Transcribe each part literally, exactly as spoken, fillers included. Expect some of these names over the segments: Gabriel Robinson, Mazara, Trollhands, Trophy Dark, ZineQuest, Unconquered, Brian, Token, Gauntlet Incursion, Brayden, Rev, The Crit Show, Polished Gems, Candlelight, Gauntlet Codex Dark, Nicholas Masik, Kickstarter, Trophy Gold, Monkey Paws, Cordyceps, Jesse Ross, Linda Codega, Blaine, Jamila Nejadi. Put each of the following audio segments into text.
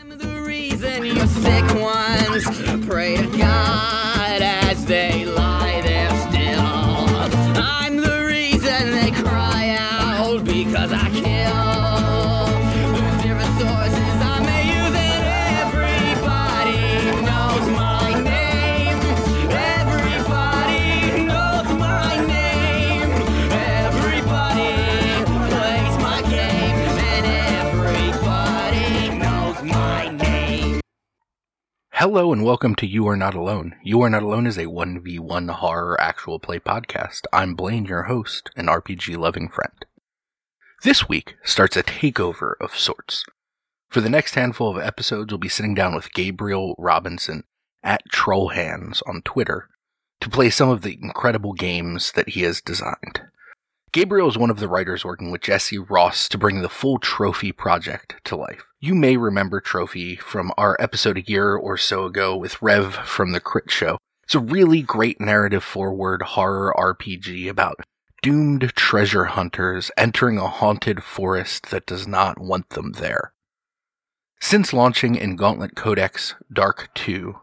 I'm the reason you sick ones pray to God as they lie there still. I'm the reason they cry out because I kill with different sources I may use, and everybody knows my name. Everybody knows my name. Everybody plays my game, and everybody knows my name. Hello and welcome to You Are Not Alone. You Are Not Alone is a one v one horror actual play podcast. I'm Blaine, your host, an R P G-loving friend. This week starts a takeover of sorts. For the next handful of episodes, we'll be sitting down with Gabriel Robinson at Trollhands on Twitter to play some of the incredible games that he has designed. Gabriel is one of the writers working with Jesse Ross to bring the full Trophy project to life. You may remember Trophy from our episode a year or so ago with Rev from The Crit Show. It's a really great narrative-forward horror R P G about doomed treasure hunters entering a haunted forest that does not want them there. Since launching in Gauntlet Codex Dark two,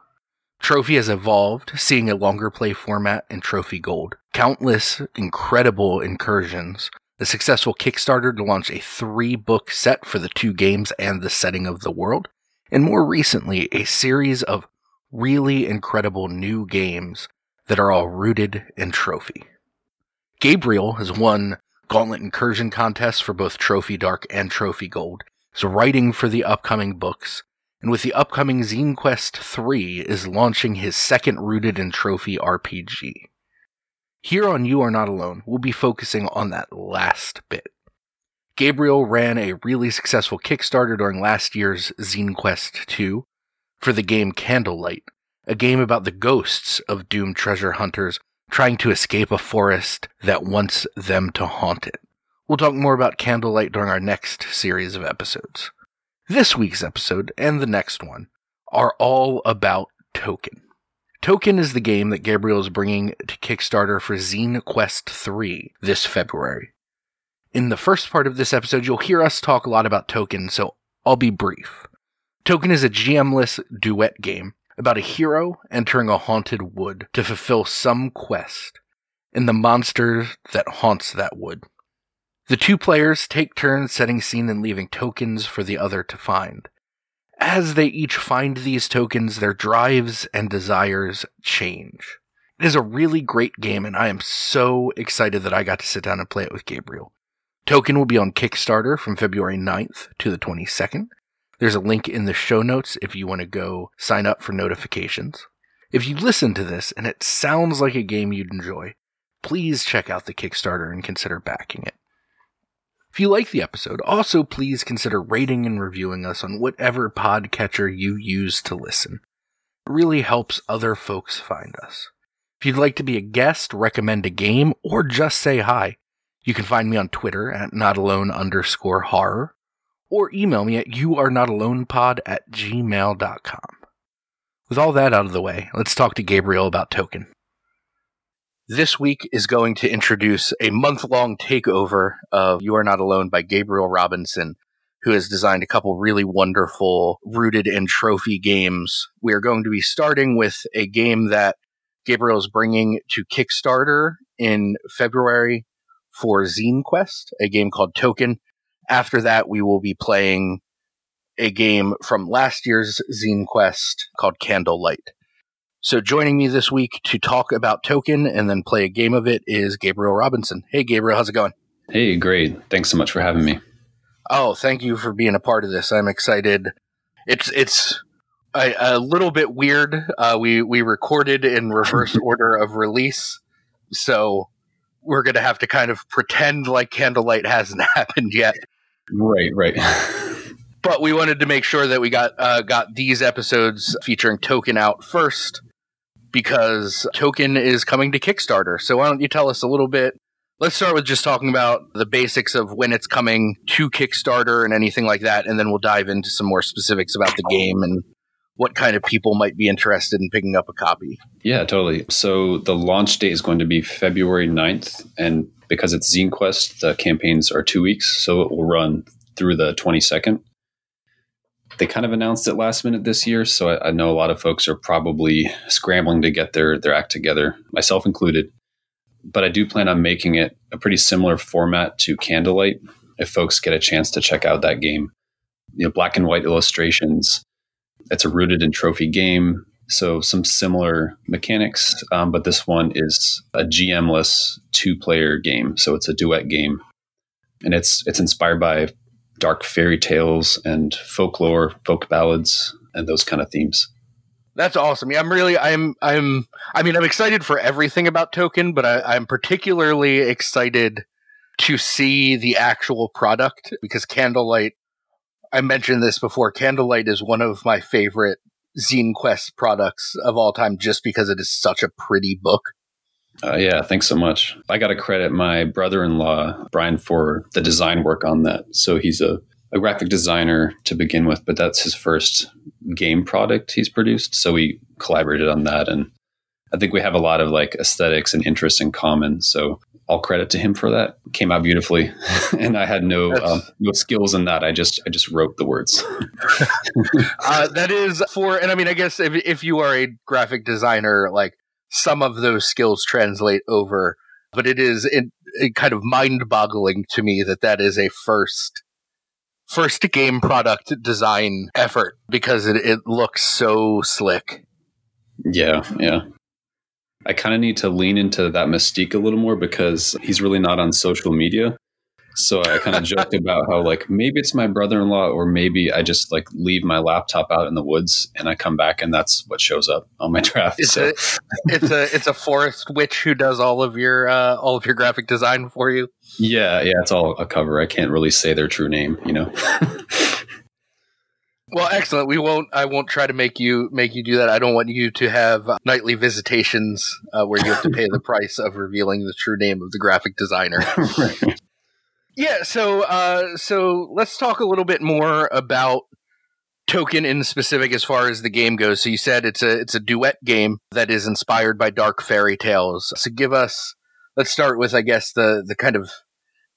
Trophy has evolved, seeing a longer play format in Trophy Gold, countless incredible incursions, the successful Kickstarter to launch a three-book set for the two games and the setting of the world, and more recently, a series of really incredible new games that are all rooted in Trophy. Gabriel has won Gauntlet Incursion contests for both Trophy Dark and Trophy Gold, is writing for the upcoming books, and with the upcoming ZineQuest three is launching his second Rooted in Trophy R P G. Here on You Are Not Alone, we'll be focusing on that last bit. Gabriel ran a really successful Kickstarter during last year's ZineQuest two for the game Candlelight, a game about the ghosts of doomed treasure hunters trying to escape a forest that wants them to haunt it. We'll talk more about Candlelight during our next series of episodes. This week's episode, and the next one, are all about Token. Token is the game that Gabriel is bringing to Kickstarter for ZineQuest three this February. In the first part of this episode, you'll hear us talk a lot about Token, so I'll be brief. Token is a G M-less duet game about a hero entering a haunted wood to fulfill some quest, and the monster that haunts that wood. The two players take turns setting scene and leaving tokens for the other to find. As they each find these tokens, their drives and desires change. It is a really great game, and I am so excited that I got to sit down and play it with Gabriel. Token will be on Kickstarter from February ninth to the twenty-second. There's a link in the show notes if you want to go sign up for notifications. If you listen to this and it sounds like a game you'd enjoy, please check out the Kickstarter and consider backing it. If you like the episode, also please consider rating and reviewing us on whatever podcatcher you use to listen. It really helps other folks find us. If you'd like to be a guest, recommend a game, or just say hi, you can find me on Twitter at notalone underscore horror. Or email me at youarenotalonepod at gmail dot com. With all that out of the way, let's talk to Gabriel about Token. This week is going to introduce a month-long takeover of You Are Not Alone by Gabriel Robinson, who has designed a couple really wonderful Rooted in Trophy games. We are going to be starting with a game that Gabriel is bringing to Kickstarter in February for ZineQuest, a game called Token. After that, we will be playing a game from last year's ZineQuest called Candlelight. So joining me this week to talk about Token and then play a game of it is Gabriel Robinson. Hey, Gabriel, how's it going? Hey, great. Thanks so much for having me. Oh, thank you for being a part of this. I'm excited. It's it's a, a little bit weird. Uh, we, we recorded in reverse order of release, so we're going to have to kind of pretend like Candlelight hasn't happened yet. Right, right. But we wanted to make sure that we got uh, got these episodes featuring Token out first, because Token is coming to Kickstarter. So why don't you tell us a little bit? Let's start with just talking about the basics of when it's coming to Kickstarter and anything like that, and then we'll dive into some more specifics about the game and what kind of people might be interested in picking up a copy. Yeah, totally. So the launch date is going to be February ninth, and because it's ZineQuest, the campaigns are two weeks, so it will run through the twenty-second. They kind of announced it last minute this year, so I, I know a lot of folks are probably scrambling to get their, their act together, myself included. But I do plan on making it a pretty similar format to Candlelight if folks get a chance to check out that game. You know, black and white illustrations. It's a rooted in trophy game, so some similar mechanics, um, but this one is a G M-less two-player game, so it's a duet game. And it's it's inspired by dark fairy tales and folklore, folk ballads, and those kind of themes. That's awesome. Yeah, I'm really, I'm, I'm, I mean, I'm excited for everything about Token, but I, I'm particularly excited to see the actual product because Candlelight, I mentioned this before, Candlelight is one of my favorite ZineQuest products of all time just because it is such a pretty book. Uh, yeah, thanks so much. I got to credit my brother-in-law, Brian, for the design work on that. So he's a, a graphic designer to begin with, but that's his first game product he's produced. So we collaborated on that. And I think we have a lot of like aesthetics and interests in common. So all credit to him for that. It came out beautifully. And I had no um, no skills in that. I just I just wrote the words. uh, that is for, and I mean, I guess if if you are a graphic designer, like, some of those skills translate over, but it is it, it kind of mind-boggling to me that that is a first first game product design effort because it, it looks so slick. Yeah, yeah. I kind of need to lean into that mystique a little more because he's really not on social media. So I kind of joked about how like maybe it's my brother-in-law or maybe I just like leave my laptop out in the woods and I come back and that's what shows up on my draft. It's, so. a, it's a it's a forest witch who does all of your uh, all of your graphic design for you. Yeah, yeah, it's all a cover. I can't really say their true name, you know. Well, excellent. We won't. I won't try to make you make you do that. I don't want you to have uh, nightly visitations uh, where you have to pay the price of revealing the true name of the graphic designer. Right. Yeah, so uh, so let's talk a little bit more about Token in specific as far as the game goes. So you said it's a it's a duet game that is inspired by dark fairy tales. So give us let's start with I guess the, the kind of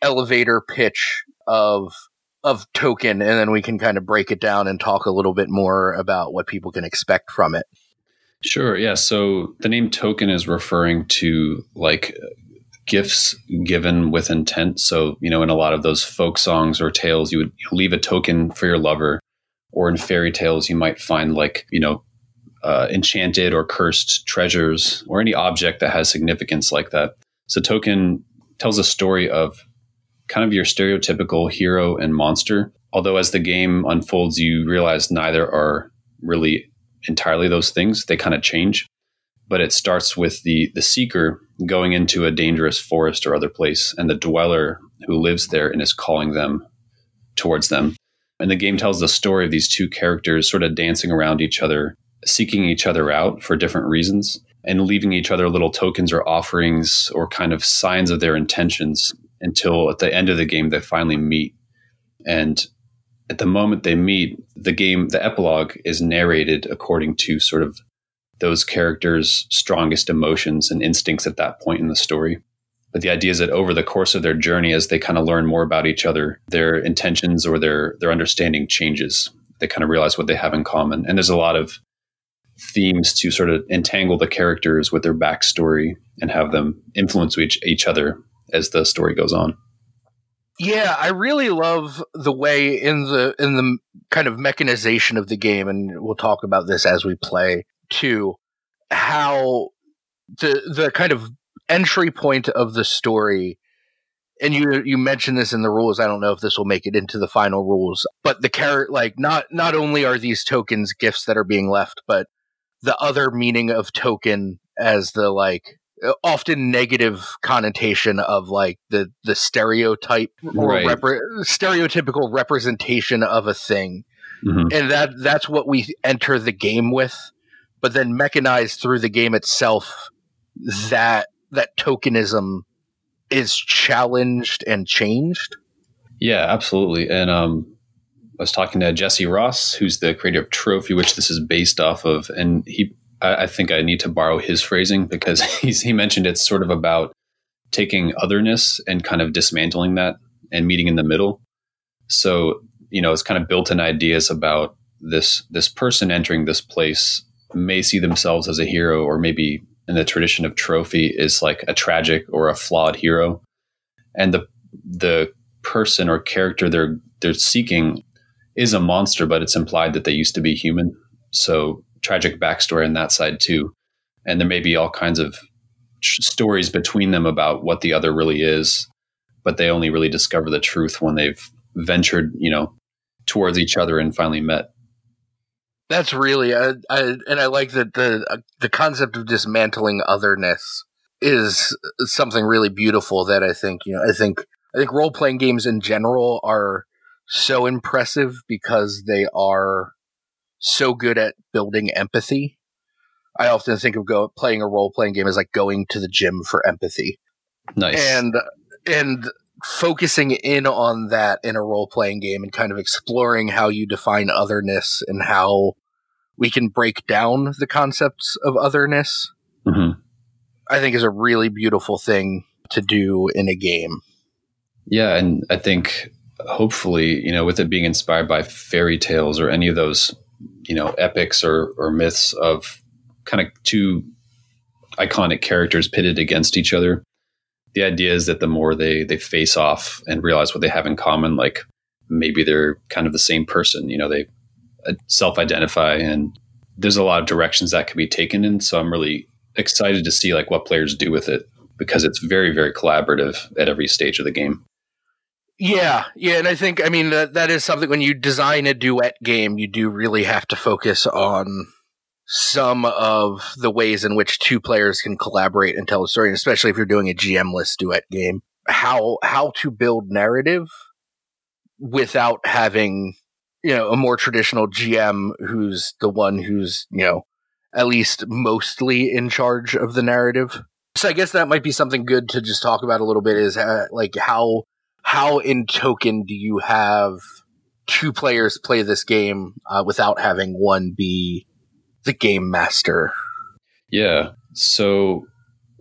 elevator pitch of of Token, and then we can kind of break it down and talk a little bit more about what people can expect from it. Sure, yeah. So the name Token is referring to like gifts given with intent. So, you know, in a lot of those folk songs or tales, you would leave a token for your lover, or in fairy tales, you might find like, you know, uh, enchanted or cursed treasures or any object that has significance like that. So Token tells a story of kind of your stereotypical hero and monster. Although as the game unfolds, you realize neither are really entirely those things. They kind of change. But it starts with the the seeker going into a dangerous forest or other place, and the dweller who lives there and is calling them towards them. And the game tells the story of these two characters sort of dancing around each other, seeking each other out for different reasons, and leaving each other little tokens or offerings or kind of signs of their intentions until at the end of the game, they finally meet. And at the moment they meet, the game, the epilogue is narrated according to sort of those characters' strongest emotions and instincts at that point in the story. But the idea is that over the course of their journey, as they kind of learn more about each other, their intentions or their, their understanding changes. They kind of realize what they have in common. And there's a lot of themes to sort of entangle the characters with their backstory and have them influence each, each other as the story goes on. Yeah, I really love the way in the in the kind of mechanization of the game, and we'll talk about this as we play, to how the the kind of entry point of the story, and you you mentioned this in the rules. I don't know if this will make it into the final rules, but the char- like not not only are these tokens gifts that are being left, but the other meaning of token as the like often negative connotation of like the the stereotype right. or repre- stereotypical representation of a thing, mm-hmm. and that that's what we enter the game with. But then mechanized through the game itself, that that tokenism is challenged and changed. Yeah, absolutely. And um, I was talking to Jesse Ross, who's the creator of Trophy, which this is based off of. And he, I, I think I need to borrow his phrasing because he's, he mentioned it's sort of about taking otherness and kind of dismantling that and meeting in the middle. So, you know, it's kind of built in ideas about this this person entering this place may see themselves as a hero, or maybe in the tradition of Trophy is like a tragic or a flawed hero. And the the person or character they're they're seeking is a monster, but it's implied that they used to be human. So tragic backstory on that side too. And there may be all kinds of tr- stories between them about what the other really is, but they only really discover the truth when they've ventured, you know, towards each other and finally met. That's really, I, I, and I like that the uh, the concept of dismantling otherness is something really beautiful that I think, you know, I think, I think role-playing games in general are so impressive because they are so good at building empathy. I often think of go, playing a role-playing game as like going to the gym for empathy. Nice. And, and focusing in on that in a role-playing game and kind of exploring how you define otherness and how we can break down the concepts of otherness, mm-hmm. I think is a really beautiful thing to do in a game. Yeah, and I think hopefully, you know, with it being inspired by fairy tales or any of those, you know, epics or, or myths of kind of two iconic characters pitted against each other, the idea is that the more they, they face off and realize what they have in common, like maybe they're kind of the same person, you know, they self-identify, and there's a lot of directions that could be taken. And so I'm really excited to see like what players do with it, because it's very, very collaborative at every stage of the game. Yeah. Yeah. And I think, I mean, that, that is something when you design a duet game, you do really have to focus on some of the ways in which two players can collaborate and tell a story, especially if you're doing a G M-less duet game, how, how to build narrative without having, you know, a more traditional G M who's the one who's, you know, at least mostly in charge of the narrative. So I guess that might be something good to just talk about a little bit is uh, like how, how in Token do you have two players play this game uh, without having one be the game master? Yeah. So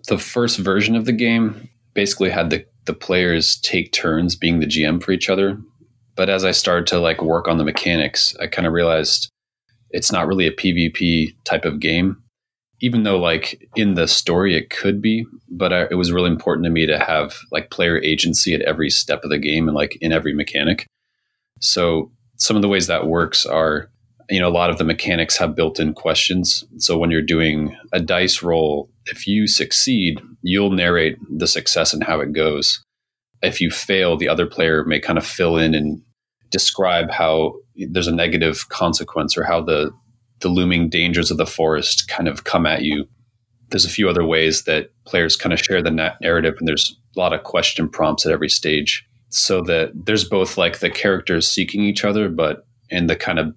the first version of the game basically had the, the players take turns being the G M for each other. But as I started to like work on the mechanics, I kind of realized it's not really a PvP type of game, even though like in the story it could be, but I, it was really important to me to have like player agency at every step of the game and like in every mechanic. So some of the ways that works are, you know, a lot of the mechanics have built-in questions. So when you're doing a dice roll, if you succeed, you'll narrate the success and how it goes. If you fail, the other player may kind of fill in and describe how there's a negative consequence or how the, the looming dangers of the forest kind of come at you. There's a few other ways that players kind of share the na- narrative, and there's a lot of question prompts at every stage, so that there's both like the characters seeking each other, but in the kind of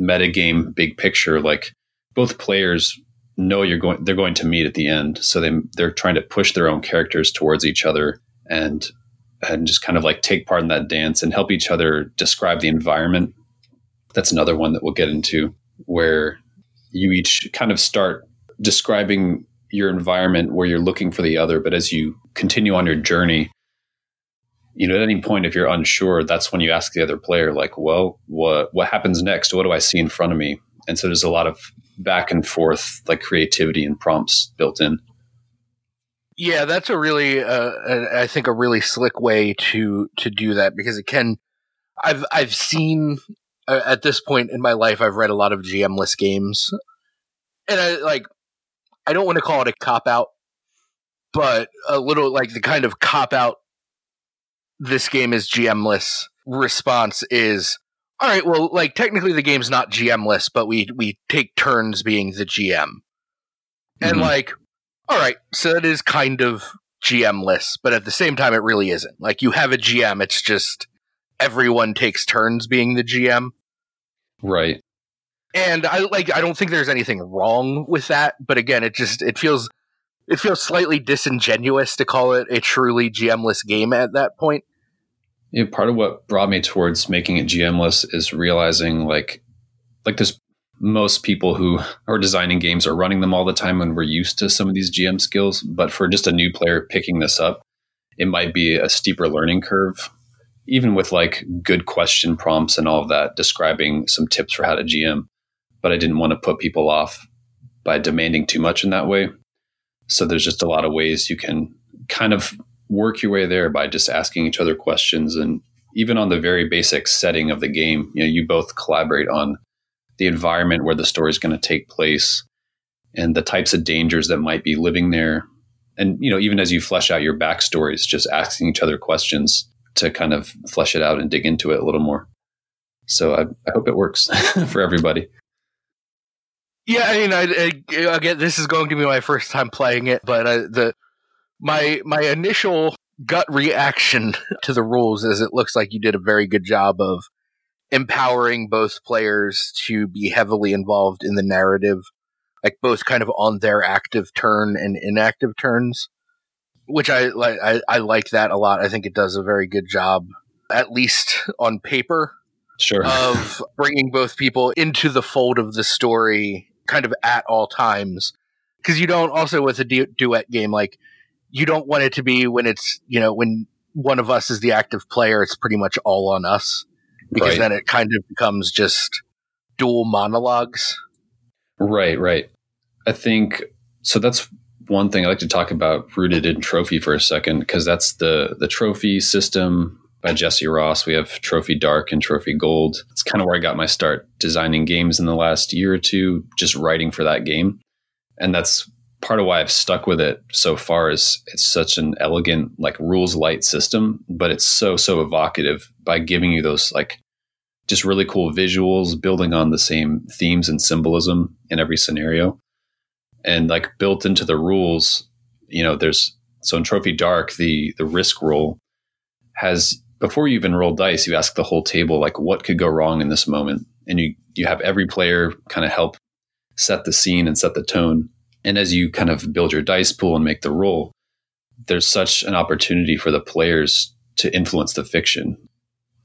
metagame big picture, like both players know you're going they're going to meet at the end, so they they're trying to push their own characters towards each other and and just kind of like take part in that dance and help each other describe the environment. That's another one that we'll get into, where you each kind of start describing your environment where you're looking for the other, but as you continue on your journey, you know, at any point, if you're unsure, that's when you ask the other player, like, well, what what happens next? What do I see in front of me? And so there's a lot of back and forth, like creativity and prompts built in. Yeah, that's a really, uh, I think, a really slick way to to do that, because it can, I've, I've seen uh, at this point in my life, I've read a lot of G M-less games. And I like, I don't want to call it a cop-out, but a little like the kind of cop-out this game is G M-less response is, all right, well, like technically the game's not G M-less, but we we take turns being the G M. Mm-hmm. And like, all right, so it is kind of G M-less, but at the same time, it really isn't. Like you have a G M, it's just everyone takes turns being the G M. Right. And I like I don't think there's anything wrong with that, but again, it just it feels it feels slightly disingenuous to call it a truly G M-less game at that point. Yeah, part of what brought me towards making it G M-less is realizing like, like there's most people who are designing games are running them all the time, and we're used to some of these G M skills, but for just a new player picking this up, it might be a steeper learning curve. even with like good question prompts and all of that, describing some tips for how to G M. But I didn't want to put people off by demanding too much in that way. So there's just a lot of ways you can kind of work your way there by just asking each other questions. And even on the very basic setting of the game, you know, you both collaborate on the environment where the story is going to take place and the types of dangers that might be living there. And, you know, even as you flesh out your backstories, just asking each other questions to kind of flesh it out and dig into it a little more. So I, I hope it works for everybody. Yeah, I mean, I, I, again, this is going to be my first time playing it, but I, the my my initial gut reaction to the rules is it looks like you did a very good job of empowering both players to be heavily involved in the narrative, like both kind of on their active turn and inactive turns, which I like. I, I like that a lot. I think it does a very good job, at least on paper, sure, of bringing both people into the fold of the story kind of at all times. Because you don't also with a du- duet game, like you don't want it to be when it's, you know, when one of us is the active player, it's pretty much all on us, because right. Then it kind of becomes just dual monologues. Right, right. I think so. That's one thing I like to talk about, rooted in Trophy for a second, because that's the the Trophy system by Jesse Ross. We have Trophy Dark and Trophy Gold. It's kind of where I got my start designing games in the last year or two, just writing for that game. And that's part of why I've stuck with it so far, is it's such an elegant, like rules light system, but it's so, so evocative by giving you those like just really cool visuals, building on the same themes and symbolism in every scenario. And like built into the rules, you know, there's, so in Trophy Dark, the the risk roll has, before you even roll dice, you ask the whole table, like, what could go wrong in this moment? And you, you have every player kind of help set the scene and set the tone. And as you kind of build your dice pool and make the roll, there's such an opportunity for the players to influence the fiction.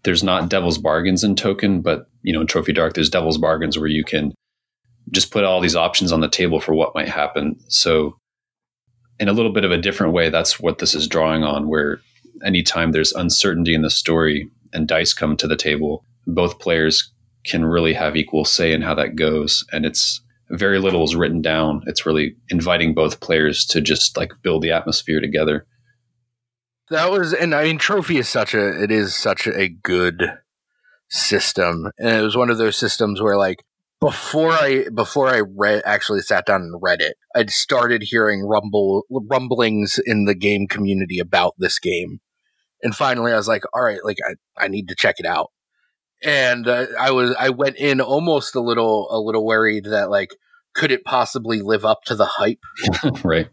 There's not devil's bargains in Token, but, you know, in Trophy Dark, there's devil's bargains where you can just put all these options on the table for what might happen. So in a little bit of a different way, that's what this is drawing on, where anytime there's uncertainty in the story and dice come to the table, both players can really have equal say in how that goes. And it's very little is written down. It's really inviting both players to just like build the atmosphere together. That was, and I mean, Trophy is such a, it is such a good system. And it was one of those systems where like, Before I before I read actually sat down and read it, I'd started hearing rumble rumblings in the game community about this game, and finally I was like, all right, like I, I need to check it out. And uh, I was I went in almost a little a little worried that like could it possibly live up to the hype, right?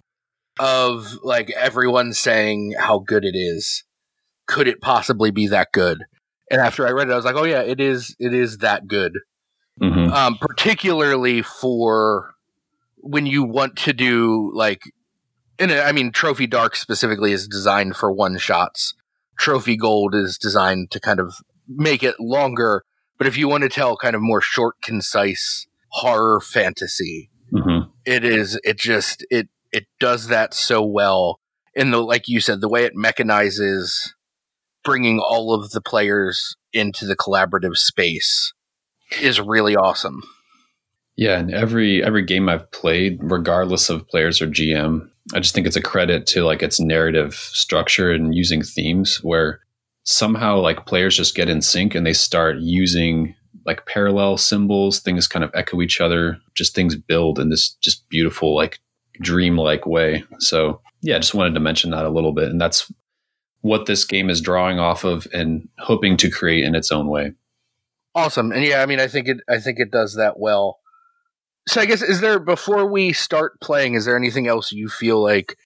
Of like everyone saying how good it is, could it possibly be that good? And after I read it, I was like, oh yeah, it is it is that good. Mm-hmm. Um, particularly for when you want to do like, and I mean, Trophy Dark specifically is designed for one shots. Trophy Gold is designed to kind of make it longer. But if you want to tell kind of more short, concise horror fantasy, mm-hmm. it is, it just, it, it does that so well. And the, like you said, the way it mechanizes bringing all of the players into the collaborative space is really awesome. Yeah, and every every game I've played, regardless of players or G M, I just think it's a credit to like its narrative structure and using themes, where somehow like players just get in sync and they start using like parallel symbols, things kind of echo each other, just things build in this just beautiful like dreamlike way. So yeah, I just wanted to mention that a little bit, and that's what this game is drawing off of and hoping to create in its own way. Awesome. And yeah, I mean, I think it, I think it does that well. So I guess, is there, before we start playing, is there anything else you feel like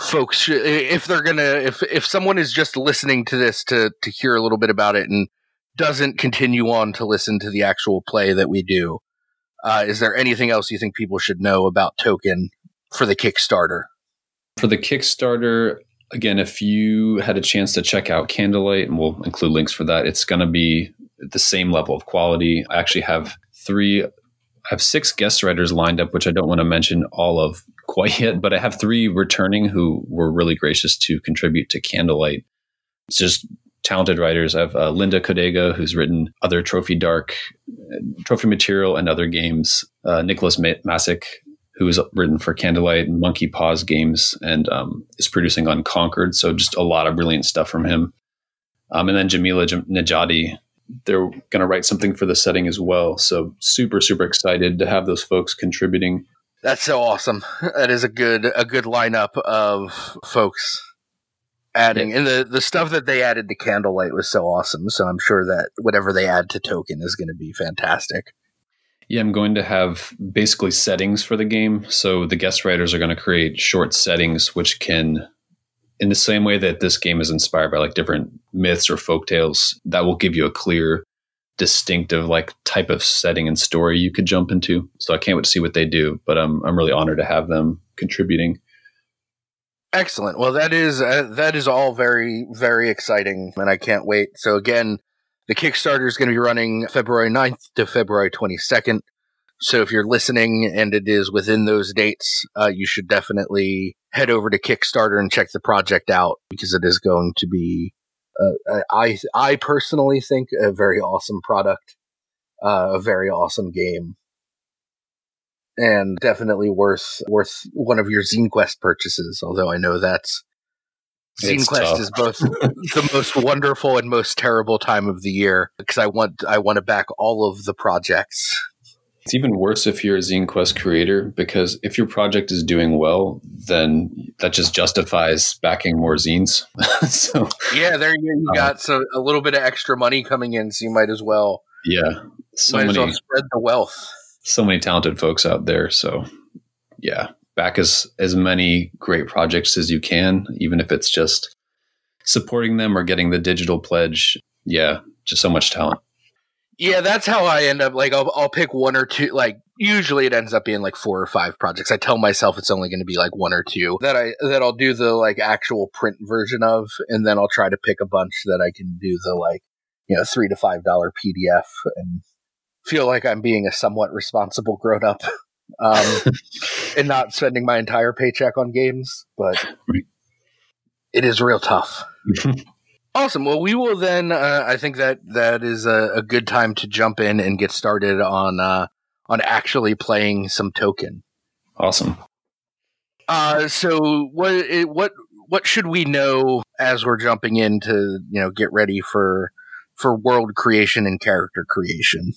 folks should, if they're going to, if, if someone is just listening to this to, to hear a little bit about it and doesn't continue on to listen to the actual play that we do, uh, is there anything else you think people should know about Token for the Kickstarter? For the Kickstarter, again, if you had a chance to check out Candlelight, and we'll include links for that, it's going to be the same level of quality. I actually have three, I have six guest writers lined up, which I don't want to mention all of quite yet, but I have three returning who were really gracious to contribute to Candlelight. It's just talented writers. I have uh, Linda Codega, who's written other Trophy Dark, Trophy material and other games. Uh, Nicholas Masik, who has written for Candlelight and Monkey Paws games, and um, is producing Unconquered. So just a lot of brilliant stuff from him. Um, and then Jamila Nejadi, they're going to write something for the setting as well. So super, super excited to have those folks contributing. That's so awesome. That is a good a good lineup of folks adding. Yeah. And the, the stuff that they added to Candlelight was so awesome. So I'm sure that whatever they add to Token is going to be fantastic. Yeah, I'm going to have basically settings for the game. So the guest writers are going to create short settings, which can, in the same way that this game is inspired by like different myths or folktales, that will give you a clear, distinctive like type of setting and story you could jump into. So I can't wait to see what they do, but I'm I'm really honored to have them contributing. Excellent. Well, that is uh, that is all very, very exciting, and I can't wait. So again, the Kickstarter is going to be running February ninth to February twenty-second. So if you're listening and it is within those dates, uh, you should definitely head over to Kickstarter and check the project out, because it is going to be, uh, I I personally think, a very awesome product, uh, a very awesome game, and definitely worth worth one of your ZineQuest purchases, although I know that's ZineQuest is both the most wonderful and most terrible time of the year, because I want I want to back all of the projects. It's even worse if you're a ZineQuest creator, because if your project is doing well, then that just justifies backing more zines. So yeah, there you got um, so a little bit of extra money coming in, so you might as well yeah, so might many, as well spread the wealth. So many talented folks out there, so yeah, back as as many great projects as you can, even if it's just supporting them or getting the digital pledge. Yeah, just so much talent. Yeah, that's how I end up. Like, I'll, I'll pick one or two. Like, usually it ends up being like four or five projects. I tell myself it's only going to be like one or two that I that I'll do the like actual print version of, and then I'll try to pick a bunch that I can do the like, you know, three to five dollar P D F, and feel like I'm being a somewhat responsible grown up, um, and not spending my entire paycheck on games. But it is real tough. Awesome. Well, we will then, uh, I think that that is a, a good time to jump in and get started on uh, on actually playing some Token. Awesome. Uh, so what what what should we know as we're jumping in to, you know, get ready for for world creation and character creation?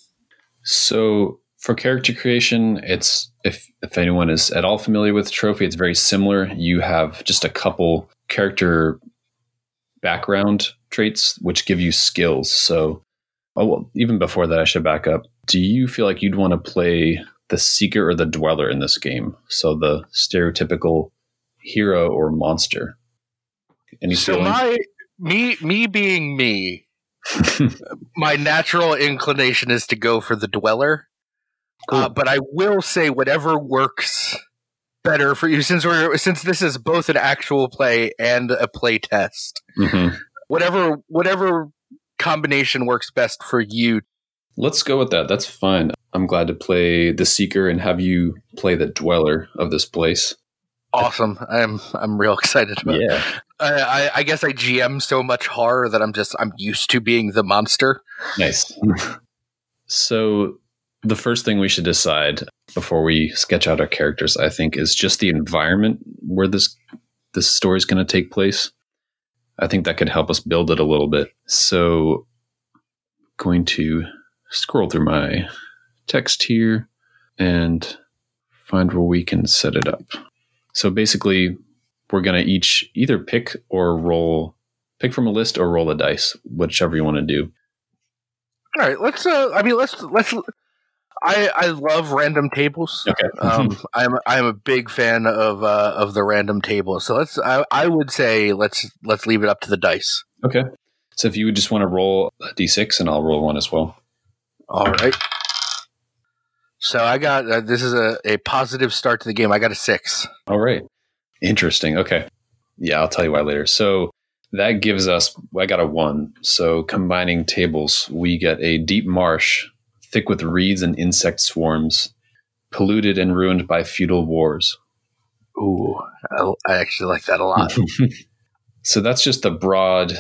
So for character creation, it's if if anyone is at all familiar with Trophy, it's very similar. You have just a couple character background traits which give you skills. So, oh, well, even before that, I should back up. Do you feel like you'd want to play the Seeker or the Dweller in this game? So the stereotypical hero or monster. Any so feeling? my me me being me, my natural inclination is to go for the Dweller. Cool. Uh, but I will say whatever works better for you, since we're since this is both an actual play and a play test. Mm-hmm. Whatever whatever combination works best for you. Let's go with that. That's fine. I'm glad to play the Seeker and have you play the Dweller of this place. Awesome. I'm I'm real excited about yeah. it. I, I, I guess I G M so much horror that I'm just I'm used to being the monster. Nice. So the first thing we should decide before we sketch out our characters, I think, is just the environment where this this story is going to take place. I think that could help us build it a little bit. So, going to scroll through my text here and find where we can set it up. So basically, we're going to each either pick or roll, pick from a list or roll a dice, whichever you want to do. All right, let's. Uh, I mean, let's let's. I, I love random tables. Okay. um, I'm I'm a big fan of uh, of the random table. So let's I, I would say let's let's leave it up to the dice. Okay. So if you would just want to roll a d six, and I'll roll one as well. All right. So I got uh, this is a, a positive start to the game. I got a six. All right. Interesting. Okay. Yeah, I'll tell you why later. So that gives us I got a one. So combining tables, we get a deep marsh, thick with reeds and insect swarms, polluted and ruined by feudal wars. Ooh, I, I actually like that a lot. So that's just the broad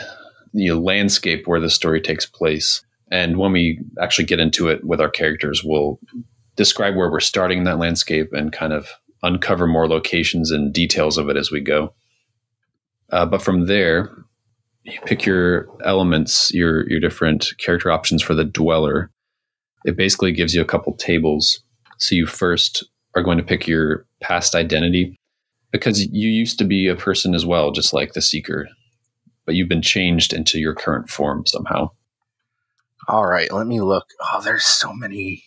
you know, landscape where the story takes place. And when we actually get into it with our characters, we'll describe where we're starting in that landscape and kind of uncover more locations and details of it as we go. Uh, but from there, you pick your elements, your your different character options for the dweller. It basically gives you a couple tables. So you first are going to pick your past identity, because you used to be a person as well, just like the seeker, but you've been changed into your current form somehow. All right, let me look. Oh, there's so many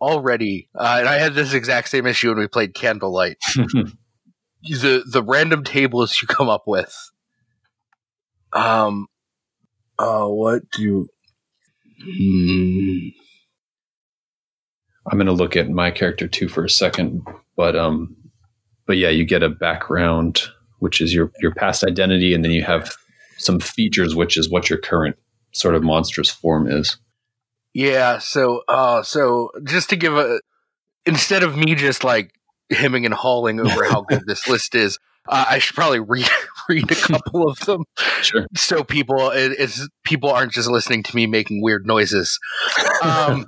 already. Uh, and I had this exact same issue when we played Candlelight. the the random tables you come up with. Um, uh, what do? Hmm. I'm going to look at my character too for a second, but um, but yeah, you get a background, which is your your past identity, and then you have some features, which is what your current sort of monstrous form is. Yeah. So, uh, so just to give a, instead of me just like hemming and hawing over how good this list is, uh, I should probably read read a couple of them. Sure. So people, it, it's people aren't just listening to me making weird noises. Um,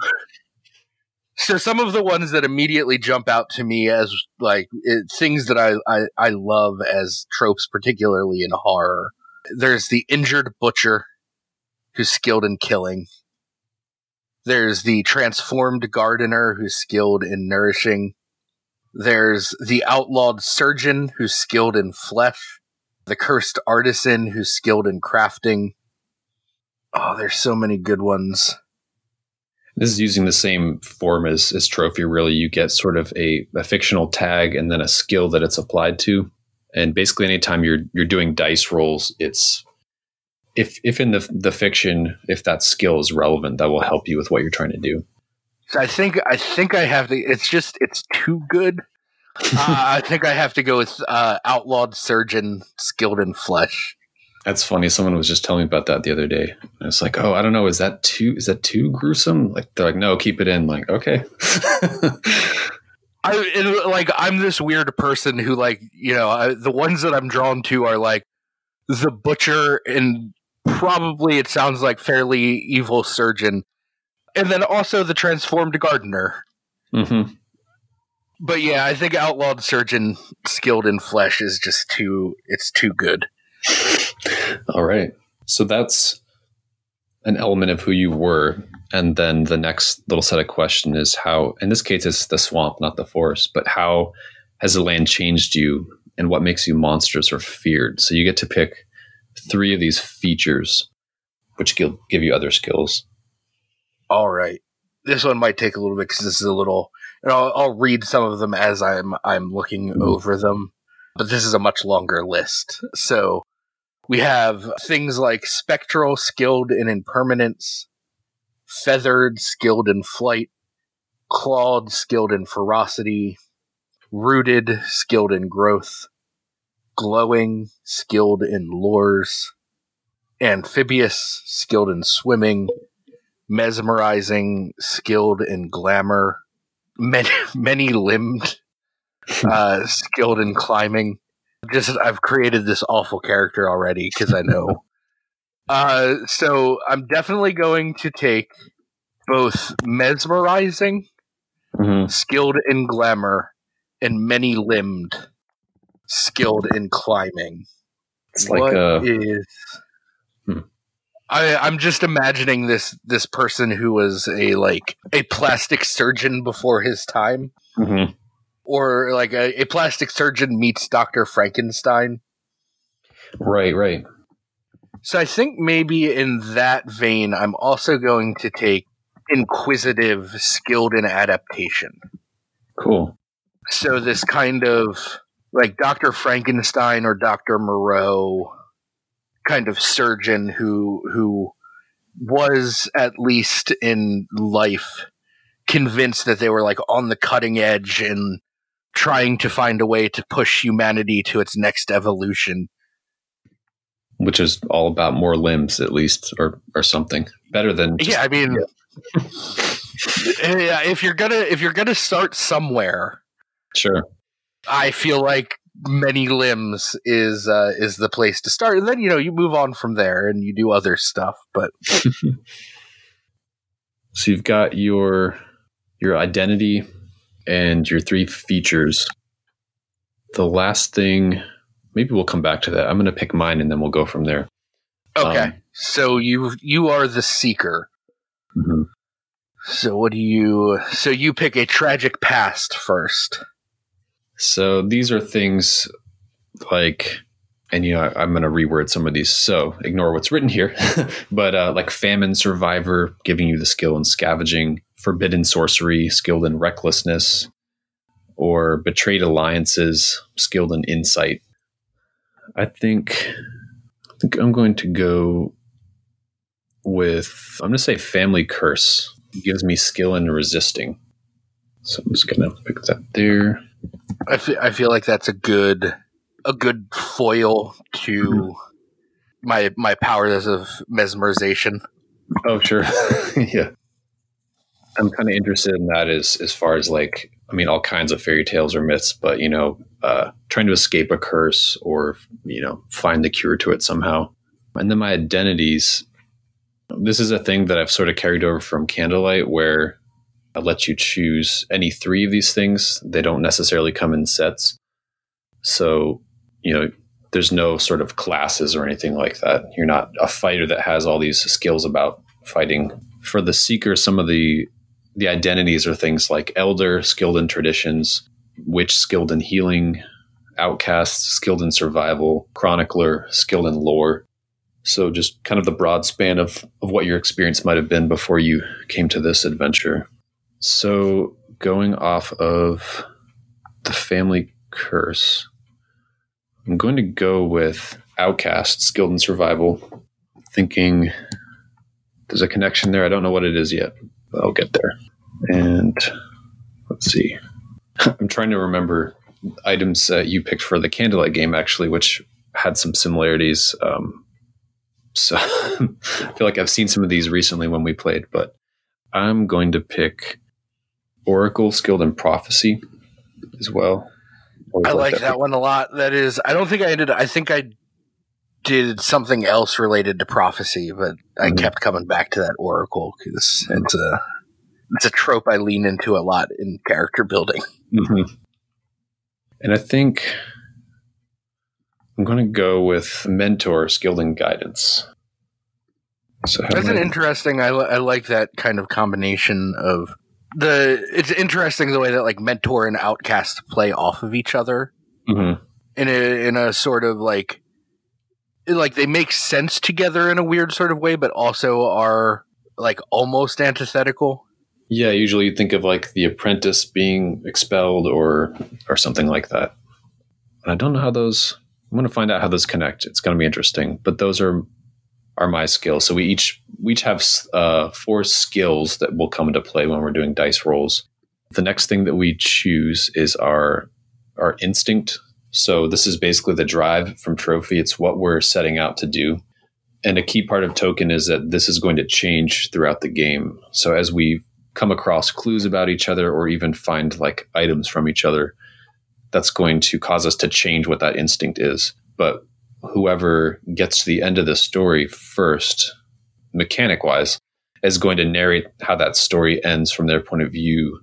so some of the ones that immediately jump out to me as like it, things that I, I I love as tropes, particularly in horror. There's the injured butcher, who's skilled in killing. There's the transformed gardener, who's skilled in nourishing. There's the outlawed surgeon, who's skilled in flesh. The cursed artisan, who's skilled in crafting. Oh, there's so many good ones. This is using the same form as, as Trophy, really. You get sort of a, a fictional tag and then a skill that it's applied to. And basically anytime you're you're doing dice rolls, it's... If if in the the fiction, if that skill is relevant, that will help you with what you're trying to do. So I think I think I have to. It's just it's too good. uh, I think I have to go with uh, outlawed surgeon, skilled in flesh. That's funny. Someone was just telling me about that the other day. I was like, oh, I don't know. Is that too? Is that too gruesome? Like they're like, no, keep it in. Like okay. I it, like I'm this weird person who like you know I, the ones that I'm drawn to are like the butcher and. Probably it sounds like fairly evil surgeon. And then also the transformed gardener. Mm-hmm. But yeah, I think outlawed surgeon skilled in flesh is just too, it's too good. All right. So that's an element of who you were. And then the next little set of question is how, in this case, it's the swamp, not the forest, but how has the land changed you and what makes you monstrous or feared? So you get to pick three of these features, which give you other skills. All right, this one might take a little bit because this is a little. And I'll, I'll read some of them as I'm I'm looking mm-hmm. over them, but this is a much longer list. So we have things like spectral, skilled in impermanence; feathered, skilled in flight; clawed, skilled in ferocity; rooted, skilled in growth; glowing, skilled in lures; amphibious, skilled in swimming; mesmerizing, skilled in glamour; many, many limbed, uh, skilled in climbing. Just I've created this awful character already because I know. uh, so I'm definitely going to take both mesmerizing, mm-hmm. skilled in glamour, and many limbed. Skilled in climbing. It's like what a, is? Hmm. I, I'm just imagining this this person who was a like a plastic surgeon before his time, mm-hmm. or like a, a plastic surgeon meets Doctor Frankenstein. Right, right. So I think maybe in that vein, I'm also going to take inquisitive, skilled in adaptation. Cool. So this kind of. Like Doctor Frankenstein or Doctor Moreau kind of surgeon who who was, at least in life, convinced that they were like on the cutting edge and trying to find a way to push humanity to its next evolution. Which is all about more limbs, at least, or, or something. Better than just- Yeah, I mean if you're gonna if you're gonna start somewhere. Sure. I feel like many limbs is uh, is the place to start, and then you know you move on from there and you do other stuff. But so you've got your your identity and your three features. The last thing, maybe we'll come back to that. I'm going to pick mine and then we'll go from there. Okay. Um, so you you are the seeker. Mm-hmm. So what do you? So you pick a tragic past first. So these are things like, and you know, I, I'm going to reword some of these, so ignore what's written here, but uh, like famine survivor, giving you the skill in scavenging, forbidden sorcery, skilled in recklessness, or betrayed alliances, skilled in insight. I think, I think I'm going to go with, I'm going to say family curse. It gives me skill in resisting. So I'm just going to pick that there. I feel, I feel like that's a good a good foil to mm-hmm. my my powers of mesmerization. Oh, sure. Yeah. I'm kind of interested in that as, as far as like, I mean, all kinds of fairy tales or myths, but, you know, uh, trying to escape a curse or, you know, find the cure to it somehow. And then my identities. This is a thing that I've sort of carried over from Candlelight where I let you choose any three of these things. They don't necessarily come in sets. So, you know, there's no sort of classes or anything like that. You're not a fighter that has all these skills about fighting. For the seeker, some of the the identities are things like elder, skilled in traditions, witch, skilled in healing, outcast, skilled in survival, chronicler, skilled in lore. So just kind of the broad span of, of what your experience might have been before you came to this adventure. So going off of the family curse, I'm going to go with outcast, skilled in survival, thinking there's a connection there. I don't know what it is yet, but I'll get there. And let's see. I'm trying to remember items that you picked for the Candlelight game, actually, which had some similarities. Um, so I feel like I've seen some of these recently when we played, but I'm going to pick Oracle, skilled in prophecy as well. Always I like that, that one a lot. That is, I don't think I did. I think I did something else related to prophecy, but I mm-hmm. kept coming back to that Oracle because it's a, it's a trope I lean into a lot in character building. Mm-hmm. And I think I'm going to go with mentor, skilled in guidance. So That's an I, interesting. I, I like that kind of combination of the. It's interesting the way that like mentor and outcast play off of each other mm-hmm. in a in a sort of like like they make sense together in a weird sort of way, but also are like almost antithetical. Yeah, usually you think of like the apprentice being expelled or or something like that. And I don't know how those. I'm going to find out how those connect. It's going to be interesting. But those are. are my skills. So we each, we each have uh, four skills that will come into play when we're doing dice rolls. The next thing that we choose is our, our instinct. So this is basically the drive from Trophy. It's what we're setting out to do. And a key part of Token is that this is going to change throughout the game. So as we come across clues about each other or even find like items from each other, that's going to cause us to change what that instinct is. But whoever gets to the end of the story first, mechanic-wise, is going to narrate how that story ends from their point of view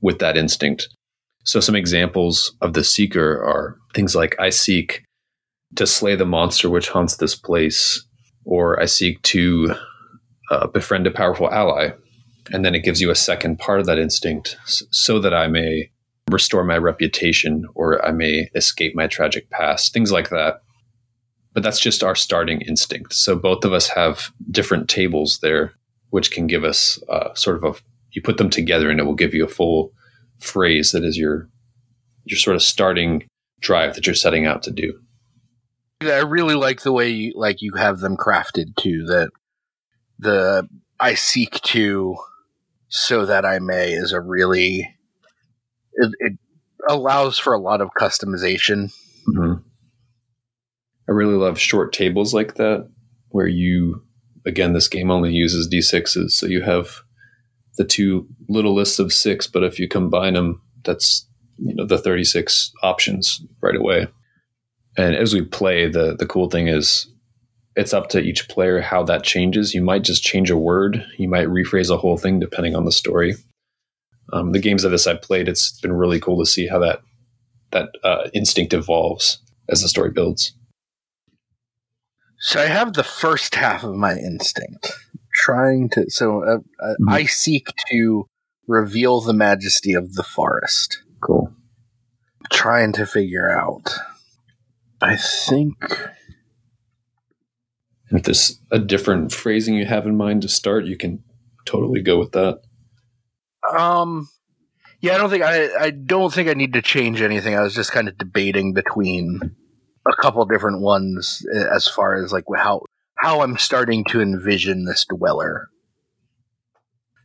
with that instinct. So some examples of the seeker are things like, I seek to slay the monster which haunts this place, or I seek to uh, befriend a powerful ally. And then it gives you a second part of that instinct so that I may restore my reputation or I may escape my tragic past, things like that. But that's just our starting instinct. So both of us have different tables there, which can give us uh, sort of a, you put them together and it will give you a full phrase that is your, your sort of starting drive that you're setting out to do. Yeah, I really like the way you, like you have them crafted too, that the, I seek to, so that I may is a really, it, it allows for a lot of customization. Mm-hmm. I really love short tables like that, where you, again, this game only uses D sixes. So you have the two little lists of six, but if you combine them, that's you know, the thirty-six options right away. And as we play, the the cool thing is it's up to each player how that changes. You might just change a word. You might rephrase a whole thing depending on the story. Um, the games of this I played, it's been really cool to see how that that uh, instinct evolves as the story builds. So I have the first half of my instinct, trying to. So uh, mm-hmm. I seek to reveal the majesty of the forest. Cool. Trying to figure out. I think. If there's a different phrasing you have in mind to start, you can totally go with that. Um. Yeah, I don't think I. I don't think I need to change anything. I was just kind of debating between a couple different ones as far as like how how I'm starting to envision this dweller.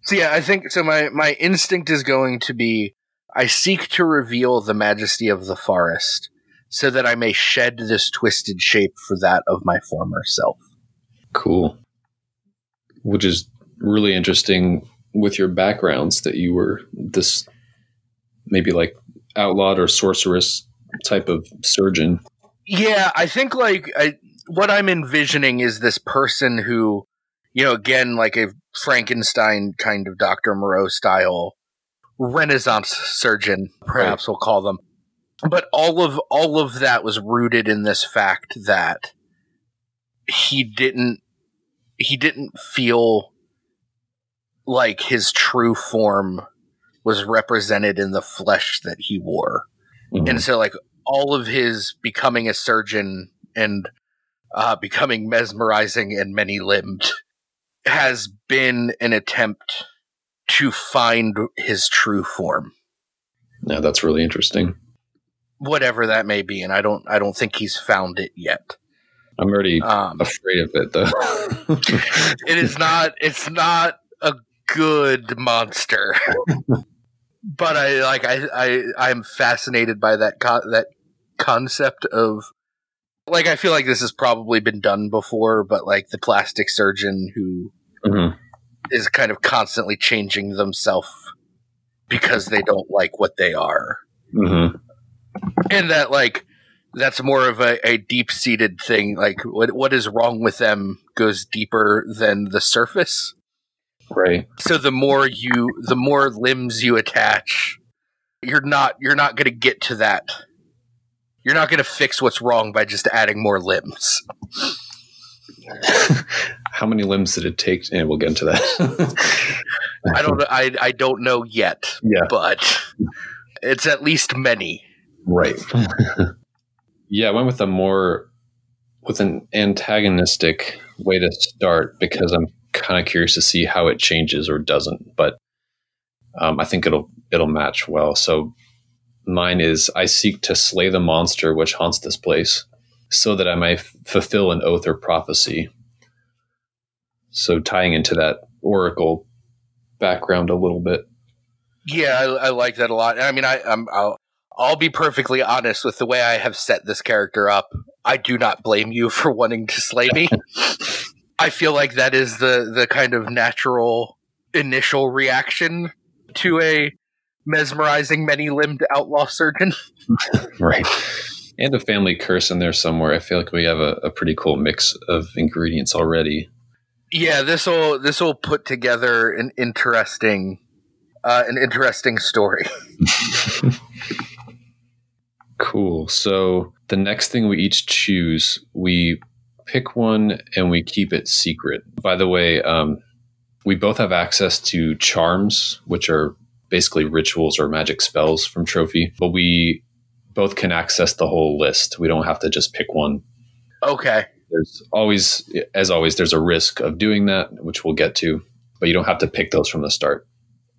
So yeah, I think so. My my instinct is going to be: I seek to reveal the majesty of the forest, so that I may shed this twisted shape for that of my former self. Cool. Which is really interesting with your backgrounds that you were this maybe like outlawed or sorceress type of surgeon. Yeah, I think like I, what I'm envisioning is this person who, you know, again, like a Frankenstein kind of Doctor Moreau style Renaissance surgeon, perhaps right. We'll call them. But all of all of that was rooted in this fact that he didn't he didn't feel like his true form was represented in the flesh that he wore. Mm-hmm. And so like all of his becoming a surgeon and uh, becoming mesmerizing and many-limbed has been an attempt to find his true form. Yeah, that's really interesting. Whatever that may be, and I don't I don't think he's found it yet. I'm already um, afraid of it though. It is not it's not a good monster. But I like I I I'm fascinated by that co- that concept of like I feel like this has probably been done before, but like the plastic surgeon who mm-hmm. is kind of constantly changing themselves because they don't like what they are. Mm-hmm. And that, like, that's more of a, a deep-seated thing. Like, what what is wrong with them goes deeper than the surface. Right. So the more you, the more limbs you attach, you're not you're not going to get to that. You're not going to fix what's wrong by just adding more limbs. How many limbs did it take? And we'll get into that. I don't. I I don't know yet. Yeah. But it's at least many. Right. Yeah, I went with a more with an antagonistic way to start because I'm kind of curious to see how it changes or doesn't, but um, I think it'll it'll match well. So mine is I seek to slay the monster which haunts this place so that I may f- fulfill an oath or prophecy. So tying into that oracle background a little bit. Yeah, I, I like that a lot. I mean, I, I'm I'll I'll be perfectly honest with the way I have set this character up. I do not blame you for wanting to slay me. I feel like that is the, the kind of natural initial reaction to a mesmerizing many-limbed outlaw surgeon. Right. And a family curse in there somewhere. I feel like we have a, a pretty cool mix of ingredients already. Yeah, this will this will put together an interesting uh, an interesting story. Cool. So the next thing we each choose, we pick one and we keep it secret. By the way, um, we both have access to charms, which are basically rituals or magic spells from Trophy, but we both can access the whole list. We don't have to just pick one. Okay. There's always, as always, there's a risk of doing that, which we'll get to, but you don't have to pick those from the start.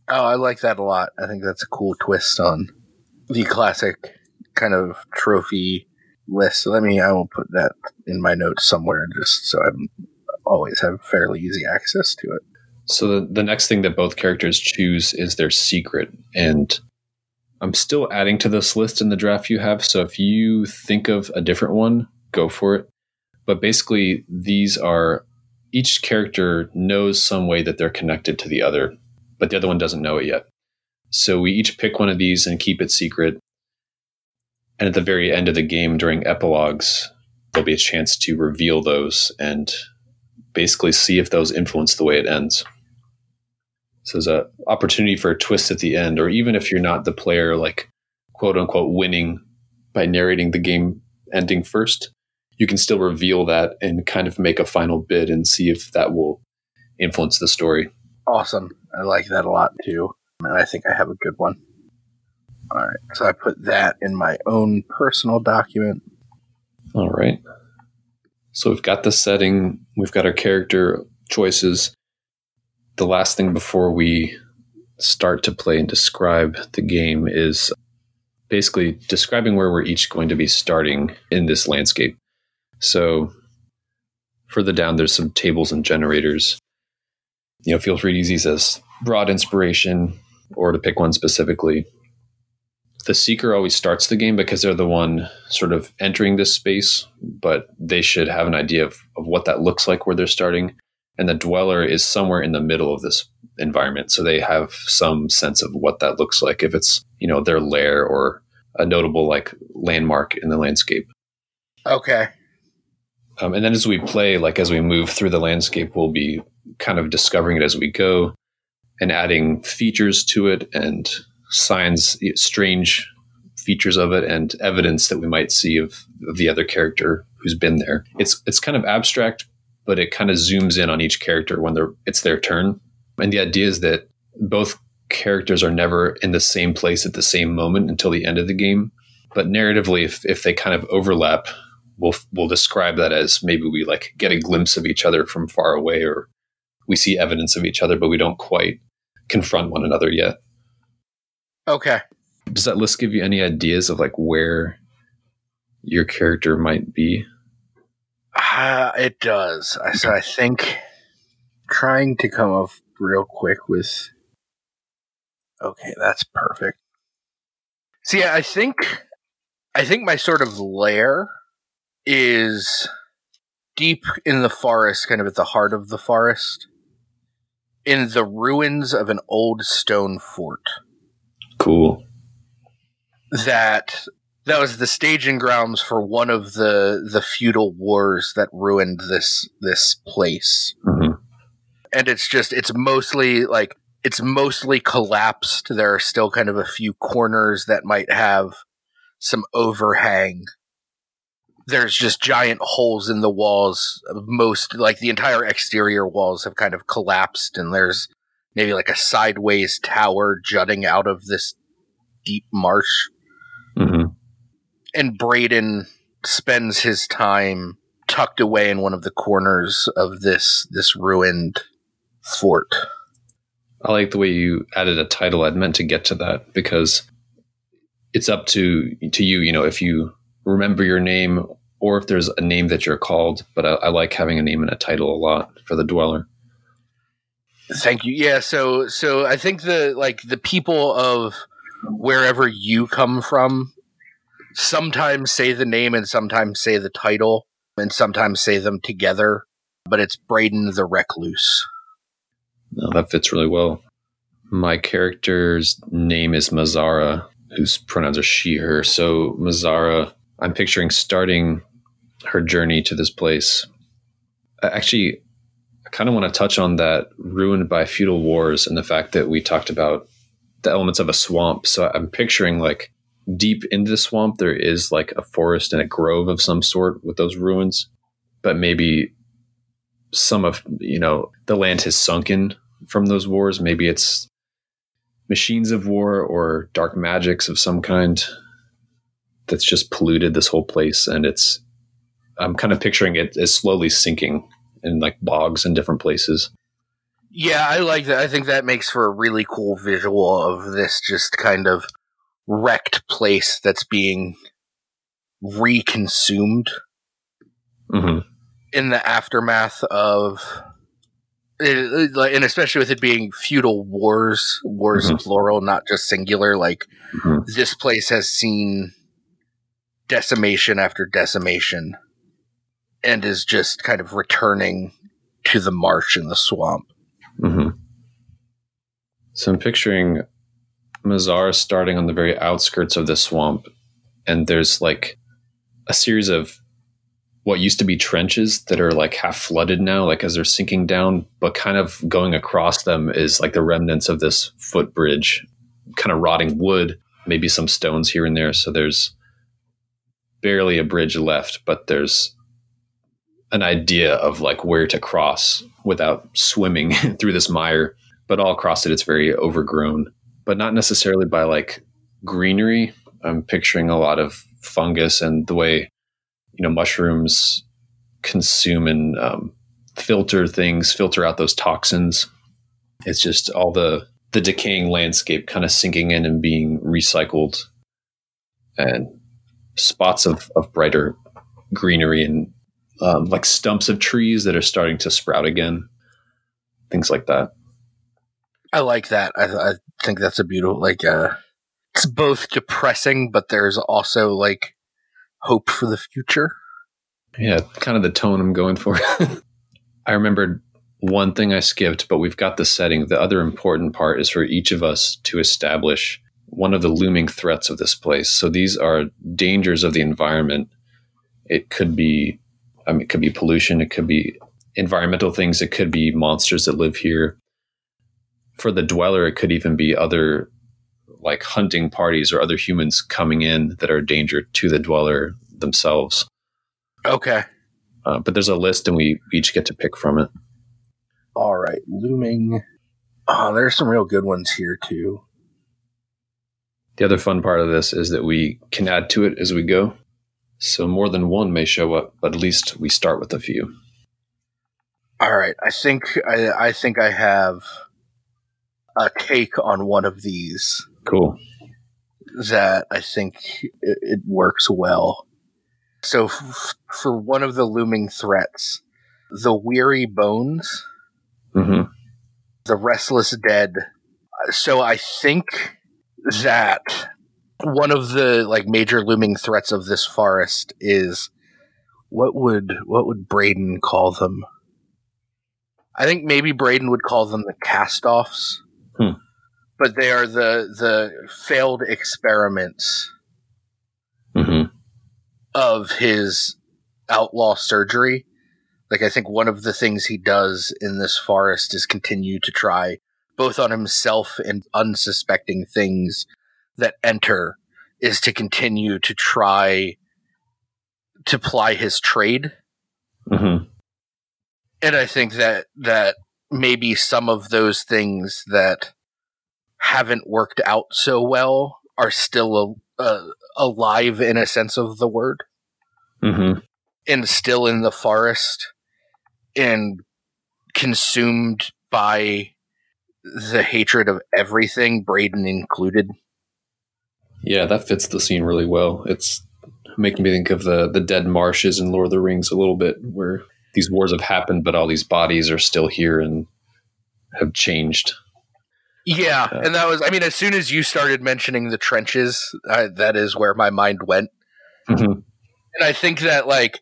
Oh, I like that a lot. I think that's a cool twist on the classic kind of Trophy list. So let me, I will put that in my notes somewhere just so I always have fairly easy access to it. So the, the next thing that both characters choose is their secret. And I'm still adding to this list in the draft you have. So if you think of a different one, go for it. But basically these are, each character knows some way that they're connected to the other, but the other one doesn't know it yet. So we each pick one of these and keep it secret. And at the very end of the game during epilogues, there'll be a chance to reveal those and basically see if those influence the way it ends. So there's an opportunity for a twist at the end, or even if you're not the player, like, quote unquote, winning by narrating the game ending first, you can still reveal that and kind of make a final bid and see if that will influence the story. Awesome. I like that a lot too. And I think I have a good one. All right. So I put that in my own personal document. All right. So we've got the setting. We've got our character choices. The last thing before we start to play and describe the game is basically describing where we're each going to be starting in this landscape. So further down, there's some tables and generators. You know, feel free to use these as broad inspiration or to pick one specifically. The Seeker always starts the game because they're the one sort of entering this space, but they should have an idea of, of what that looks like where they're starting. And the Dweller is somewhere in the middle of this environment, so they have some sense of what that looks like, if it's, you know, their lair or a notable like landmark in the landscape. Okay. Um, and then as we play, like as we move through the landscape, we'll be kind of discovering it as we go and adding features to it and signs, strange features of it, and evidence that we might see of, of the other character who's been there. It's it's kind of abstract, but it kind of zooms in on each character when they're it's their turn. And the idea is that both characters are never in the same place at the same moment until the end of the game. But narratively, if if they kind of overlap, we'll we'll describe that as maybe we like get a glimpse of each other from far away, or we see evidence of each other, but we don't quite confront one another yet. Okay. Does that list give you any ideas of like where your character might be? Uh, it does. Okay. So I think trying to come up real quick with... Okay, that's perfect. See, I think I think my sort of lair is deep in the forest, kind of at the heart of the forest, in the ruins of an old stone fort. Cool. That that was the staging grounds for one of the the feudal wars that ruined this this place. Mm-hmm. And it's just it's mostly like it's mostly collapsed. There are still kind of a few corners that might have some overhang. There's just giant holes in the walls. Most like the entire exterior walls have kind of collapsed, and there's maybe like a sideways tower jutting out of this deep marsh. Mm-hmm. And Brayden spends his time tucked away in one of the corners of this this ruined fort. I like the way you added a title. I'd meant to get to that, because it's up to to you, you know, if you remember your name or if there's a name that you're called. But I, I like having a name and a title a lot for the Dweller. Thank you. Yeah, so so I think the like the people of wherever you come from sometimes say the name and sometimes say the title and sometimes say them together, but it's Brayden the Recluse. No, that fits really well. My character's name is Mazara, whose pronouns are she, her. So Mazara, I'm picturing starting her journey to this place. Actually, kind of want to touch on that ruined by feudal wars and the fact that we talked about the elements of a swamp. So I'm picturing like deep into the swamp, there is like a forest and a grove of some sort with those ruins, but maybe some of, you know, the land has sunken from those wars. Maybe it's machines of war or dark magics of some kind that's just polluted this whole place. And it's, I'm kind of picturing it as slowly sinking in like bogs in different places. Yeah, I like that. I think that makes for a really cool visual of this just kind of wrecked place that's being reconsumed. Mm-hmm. In the aftermath of, and especially with it being feudal wars, wars mm-hmm. plural, not just singular, like mm-hmm. this place has seen decimation after decimation. And is just kind of returning to the marsh and the swamp. Mm-hmm. So I'm picturing Mazar starting on the very outskirts of the swamp and there's like a series of what used to be trenches that are like half flooded now, like as they're sinking down, but kind of going across them is like the remnants of this footbridge, kind of rotting wood, maybe some stones here and there. So there's barely a bridge left, but there's an idea of like where to cross without swimming through this mire. But all across it, it's very overgrown, but not necessarily by like greenery. I'm picturing a lot of fungus and the way, you know, mushrooms consume and um, filter things, filter out those toxins. It's just all the, the decaying landscape kind of sinking in and being recycled, and spots of, of brighter greenery and um, like stumps of trees that are starting to sprout again. Things like that. I like that. I, I think that's a beautiful, like, uh, it's both depressing, but there's also like hope for the future. Yeah, kind of the tone I'm going for. I remembered one thing I skipped, but we've got the setting. The other important part is for each of us to establish one of the looming threats of this place. So these are dangers of the environment. It could be, I mean, it could be pollution. It could be environmental things. It could be monsters that live here. For the dweller, it could even be other like hunting parties or other humans coming in that are a danger to the dweller themselves. Okay. Uh, but there's a list and we each get to pick from it. All right. Looming. Oh, there's some real good ones here too. The other fun part of this is that we can add to it as we go. So more than one may show up, but at least we start with a few. All right. I think I, I think I have a take on one of these. Cool. That I think it, it works well. So f- for one of the looming threats, the weary bones, mm-hmm. the restless dead. So I think that one of the like major looming threats of this forest is what would what would Brayden call them? I think maybe Brayden would call them the cast-offs. Hmm. But they are the the failed experiments mm-hmm. of his outlaw surgery. Like, I think one of the things he does in this forest is continue to try, both on himself and unsuspecting things that enter, is to continue to try to ply his trade. Mm-hmm. And I think that that maybe some of those things that haven't worked out so well are still a, a, alive in a sense of the word mm-hmm. and still in the forest and consumed by the hatred of everything, Brayden included. Yeah, that fits the scene really well. It's making me think of the, the dead marshes in Lord of the Rings a little bit, where these wars have happened, but all these bodies are still here and have changed. Yeah, uh, and that was, I mean, as soon as you started mentioning the trenches, uh, that is where my mind went. Mm-hmm. And I think that, like,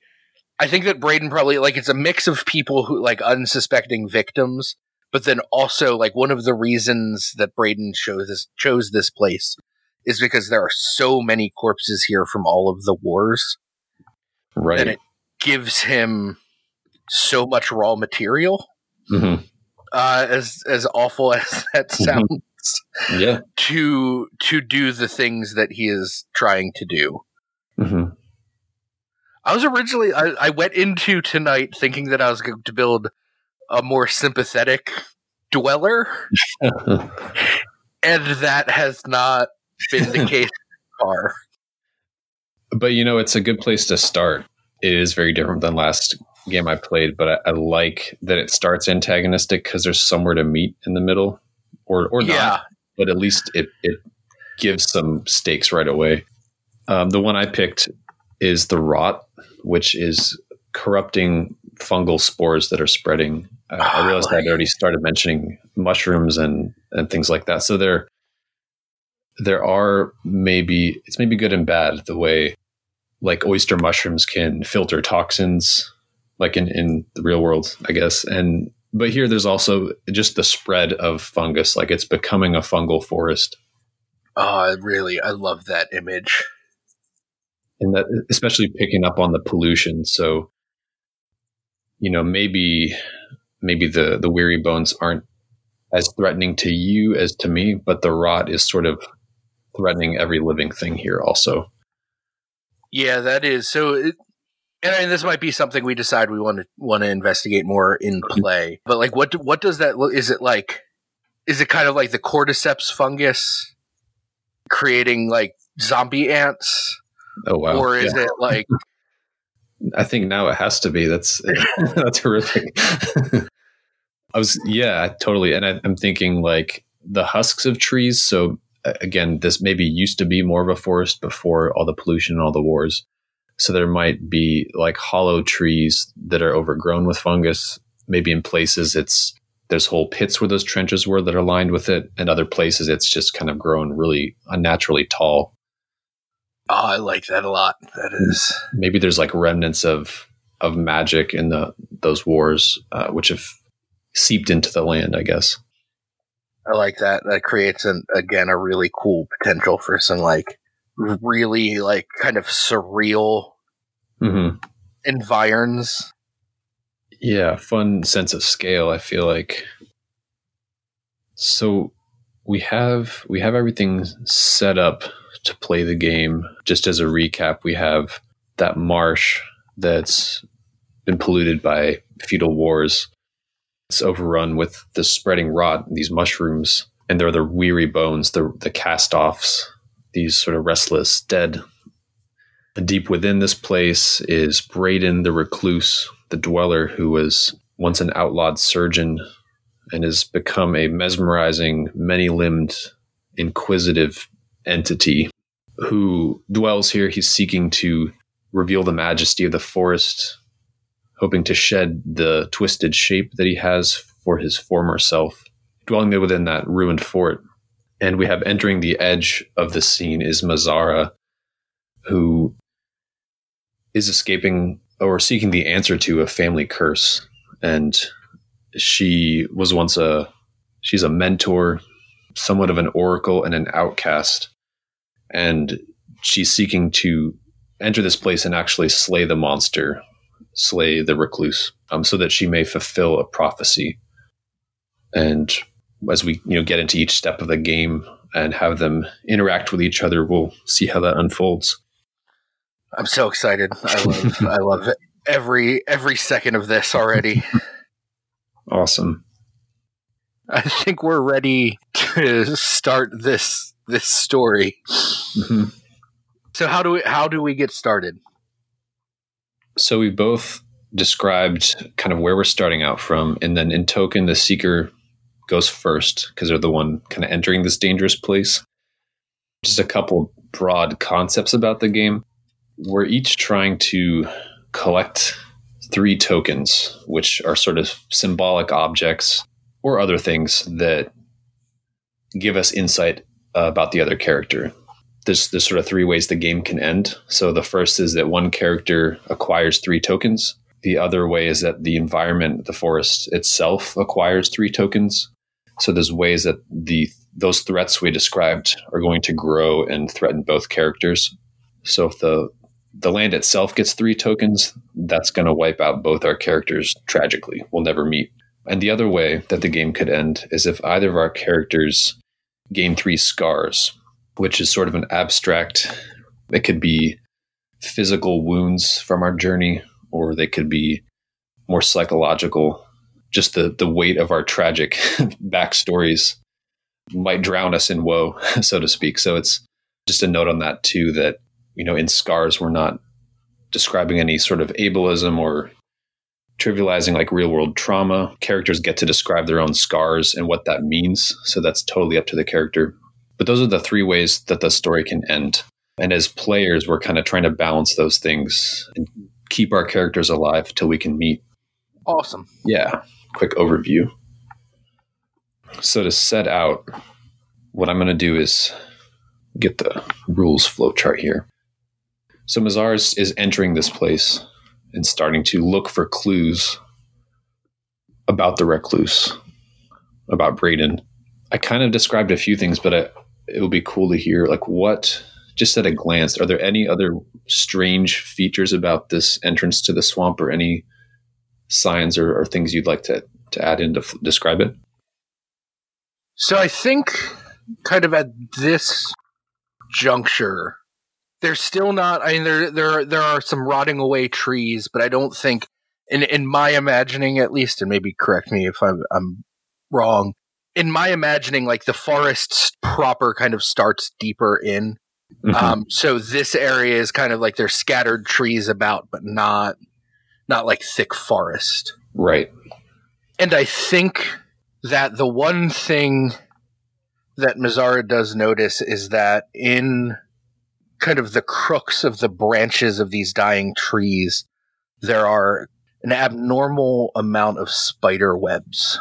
I think that Brayden probably, like, it's a mix of people who, like, unsuspecting victims, but then also, like, one of the reasons that Brayden chose this, chose this place is because there are so many corpses here from all of the wars. Right. And it gives him so much raw material, mm-hmm. uh, as as awful as that sounds, mm-hmm. yeah. to to do the things that he is trying to do. Mm-hmm. I was originally I, I went into tonight thinking that I was going to build a more sympathetic dweller, and that has not been the case so far. But you know, it's a good place to start. It is very different than last game I played, but I, I like that it starts antagonistic because there's somewhere to meet in the middle, or or yeah. not. But at least it it gives some stakes right away. Um, the one I picked is the rot, which is corrupting fungal spores that are spreading. Uh, oh, I realized I'd already started mentioning mushrooms and and things like that. So there there are maybe it's maybe good and bad the way like oyster mushrooms can filter toxins. Like in, in the real world, I guess. And but here there's also just the spread of fungus. Like it's becoming a fungal forest. Oh, I really, I love that image. and that, especially picking up on the pollution. So, you know, maybe maybe the the weary bones aren't as threatening to you as to me, but the rot is sort of threatening every living thing here also. Yeah, that is. So, it, and I mean, this might be something we decide we want to want to investigate more in play. But like, what do, what does that look? Is it like, is it kind of like the cordyceps fungus creating like zombie ants? Oh wow! Or is yeah. it like? I think now it has to be. That's that's horrific. I was yeah, totally, and I, I'm thinking like the husks of trees. So. Again, this maybe used to be more of a forest before all the pollution and all the wars. So there might be like hollow trees that are overgrown with fungus. Maybe in places it's there's whole pits where those trenches were that are lined with it. And other places it's just kind of grown really unnaturally tall. Oh, I like that a lot. That is. Maybe there's like remnants of of magic in the those wars, uh, which have seeped into the land, I guess. I like that. That creates, an, again, a really cool potential for some, like, really, like, kind of surreal mm-hmm. environs. Yeah, fun sense of scale, I feel like. So we have we have everything set up to play the game. Just as a recap, we have that marsh that's been polluted by feudal wars. It's overrun with the spreading rot, these mushrooms, and they're the weary bones, the the cast-offs, these sort of restless dead. And deep within this place is Brayden, the recluse, the dweller, who was once an outlawed surgeon and has become a mesmerizing, many-limbed, inquisitive entity who dwells here. He's seeking to reveal the majesty of the forest, hoping to shed the twisted shape that he has for his former self, dwelling there within that ruined fort. And we have entering the edge of the scene is Mazara, who is escaping or seeking the answer to a family curse. And she was once a, she's a mentor, somewhat of an oracle and an outcast. And she's seeking to enter this place and actually slay the monster, slay the recluse, um, so that she may fulfill a prophecy. And as we, you know, get into each step of the game and have them interact with each other, we'll see how that unfolds. I'm so excited. I love, I love every, every second of this already. Awesome. I think we're ready to start this, this story. Mm-hmm. So how do we, how do we get started? So we both described kind of where we're starting out from. And then in Token, the Seeker goes first because they're the one kind of entering this dangerous place. Just a couple broad concepts about the game. We're each trying to collect three tokens, which are sort of symbolic objects or other things that give us insight uh, about the other character. There's, there's sort of three ways the game can end. So the first is that one character acquires three tokens. The other way is that the environment, the forest itself, acquires three tokens. So there's ways that the those threats we described are going to grow and threaten both characters. So if the, the land itself gets three tokens, that's going to wipe out both our characters tragically. We'll never meet. And the other way that the game could end is if either of our characters gain three scars, which is sort of an abstract. It could be physical wounds from our journey, or they could be more psychological. Just the, the weight of our tragic backstories might drown us in woe, so to speak. So it's just a note on that too, that, you know, in scars, we're not describing any sort of ableism or trivializing like real world trauma. Characters get to describe their own scars and what that means. So that's totally up to the character. But those are the three ways that the story can end. And as players, we're kind of trying to balance those things and keep our characters alive till we can meet. Awesome. Yeah. Quick overview. So to set out, what I'm going to do is get the rules flowchart here. So Mazar is entering this place and starting to look for clues about the recluse, about Brayden. I kind of described a few things, but I, it would be cool to hear, like, what just at a glance, are there any other strange features about this entrance to the swamp, or any signs or, or things you'd like to, to add in to f- describe it? So I think kind of at this juncture, there's still not, I mean, there, there, there are some rotting away trees, but I don't think in, in my imagining, at least, and maybe correct me if I'm, I'm wrong. In my imagining, like the forest proper kind of starts deeper in. Mm-hmm. Um, so this area is kind of like there's scattered trees about, but not, not like thick forest. Right. And I think that the one thing that Mazara does notice is that in kind of the crooks of the branches of these dying trees, there are an abnormal amount of spider webs,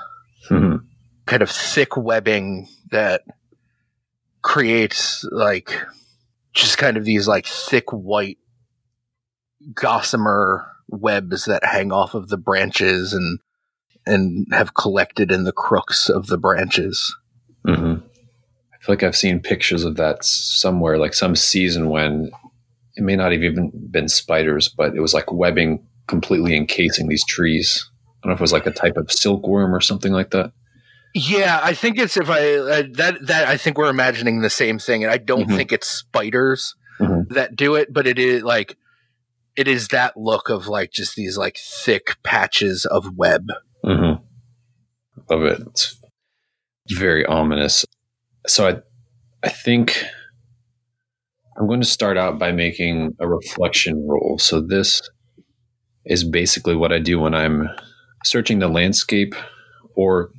mm-hmm. kind of thick webbing that creates like just kind of these like thick white gossamer webs that hang off of the branches and and have collected in the crooks of the branches. Mm-hmm. I feel like I've seen pictures of that somewhere, like some season when it may not have even been spiders, but it was like webbing completely encasing these trees. I don't know if it was like a type of silkworm or something like that. Yeah, I think it's if I uh, that that I think we're imagining the same thing, and I don't mm-hmm. think it's spiders mm-hmm. that do it, but it is like it is that look of like just these like thick patches of web. Mm-hmm. Love it. It's very ominous. So I, I think I'm going to start out by making a reflection roll. So this is basically what I do when I'm searching the landscape or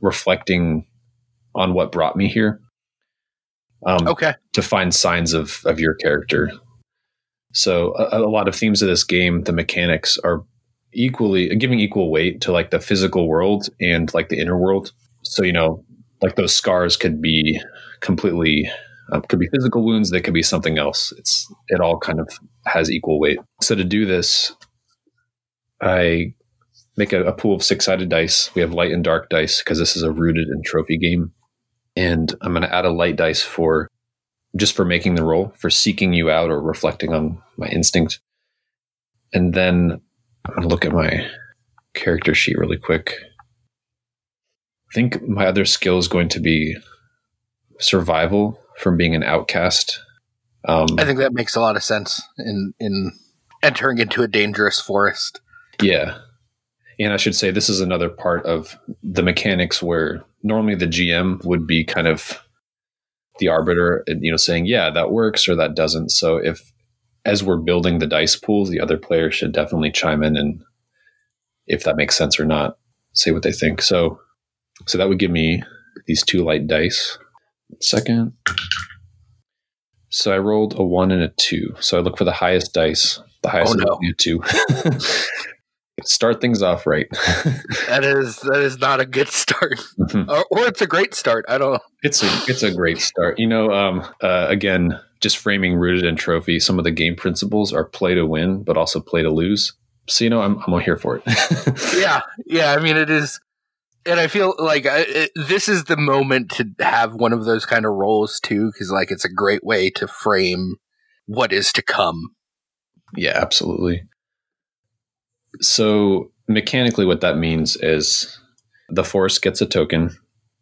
reflecting on what brought me here. Um, okay. To find signs of, of your character. So a, a lot of themes of this game, the mechanics are equally giving equal weight to like the physical world and like the inner world. So, you know, like those scars could be completely, um, could be physical wounds. They could be something else. It's, it all kind of has equal weight. So to do this, I make a, a pool of six-sided dice. We have light and dark dice because this is a rooted and trophy game. And I'm going to add a light dice for just for making the roll, for seeking you out or reflecting on my instinct. And then I'm going to look at my character sheet really quick. I think my other skill is going to be survival from being an outcast. Um, I think that makes a lot of sense in, in entering into a dangerous forest. Yeah. And I should say this is another part of the mechanics where normally the G M would be kind of the arbiter and, you know, saying, yeah, that works or that doesn't. So if, as we're building the dice pools, the other player should definitely chime in and if that makes sense or not, say what they think. So, so that would give me these two light dice. Second. So I rolled a one and a two. So I look for the highest dice. The highest oh, no. is a two. Start things off right. That is that is not a good start, mm-hmm. or, or it's a great start. I don't know. It's a it's a great start. You know, um, uh, again, just framing rooted in trophy. Some of the game principles are play to win, but also play to lose. So you know, I'm I'm here for it. yeah, yeah. I mean, it is, and I feel like I, it, this is the moment to have one of those kind of roles too, because like it's a great way to frame what is to come. Yeah, absolutely. So mechanically what that means is the forest gets a token.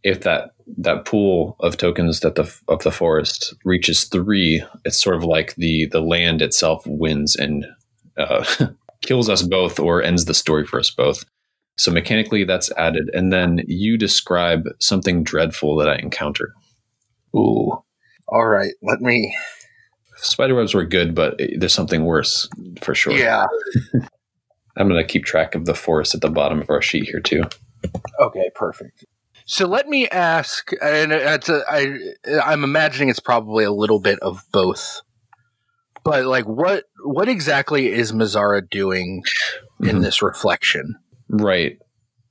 If that, that pool of tokens that the of the forest reaches three, it's sort of like the, the land itself wins and uh, kills us both or ends the story for us both. So mechanically that's added. And then you describe something dreadful that I encounter. Ooh. All right. Let me. Spiderwebs were good, but there's something worse for sure. Yeah. I'm going to keep track of the forest at the bottom of our sheet here, too. Okay, perfect. So let me ask, and it's a, I, I'm imagining it's probably a little bit of both, but like what what exactly is Mazara doing in mm-hmm. this reflection? Right.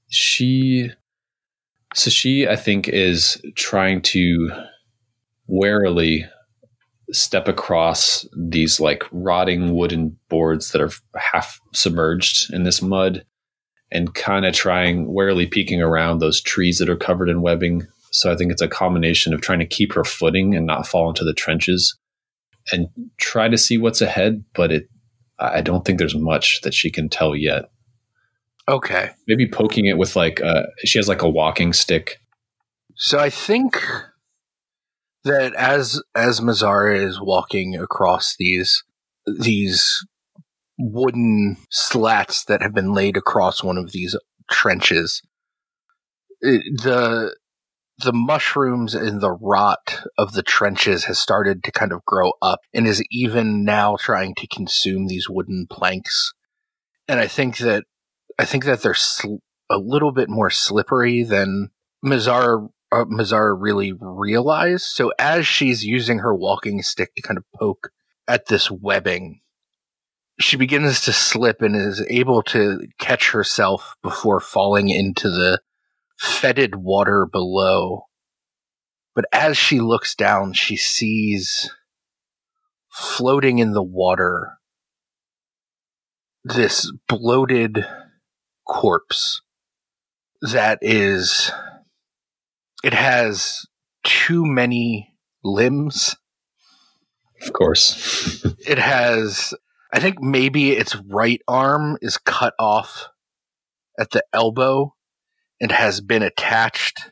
She, so she, I think, is trying to warily step across these like rotting wooden boards that are half submerged in this mud and kind of trying warily peeking around those trees that are covered in webbing. So I think it's a combination of trying to keep her footing and not fall into the trenches, and try to see what's ahead, but it I don't think there's much that she can tell yet. Okay. Maybe poking it with like uh she has like a walking stick. So I think that as as Mazara is walking across these these wooden slats that have been laid across one of these trenches, it, the the mushrooms and the rot of the trenches has started to kind of grow up and is even now trying to consume these wooden planks. And I think that I think that they're sl- a little bit more slippery than Mazara uh, Mazara really realized. So as she's using her walking stick to kind of poke at this webbing, she begins to slip and is able to catch herself before falling into the fetid water below. But as she looks down, she sees floating in the water this bloated corpse that is, it has too many limbs. Of course. It has, I think maybe its right arm is cut off at the elbow and has been attached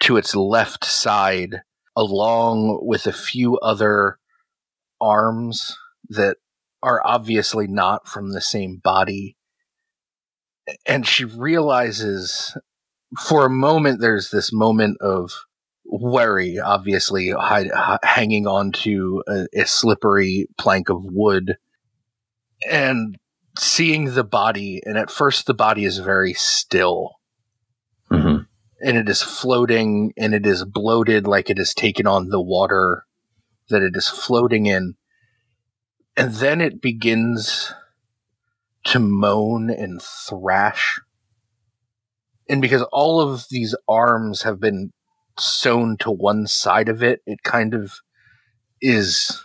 to its left side along with a few other arms that are obviously not from the same body. And she realizes for a moment, there's this moment of worry, obviously hide, h- hanging on to a, a slippery plank of wood and seeing the body. And at first the body is very still, mm-hmm. and it is floating and it is bloated, like it has taken on the water that it is floating in. And then it begins to moan and thrash. And because all of these arms have been sewn to one side of it, it kind of is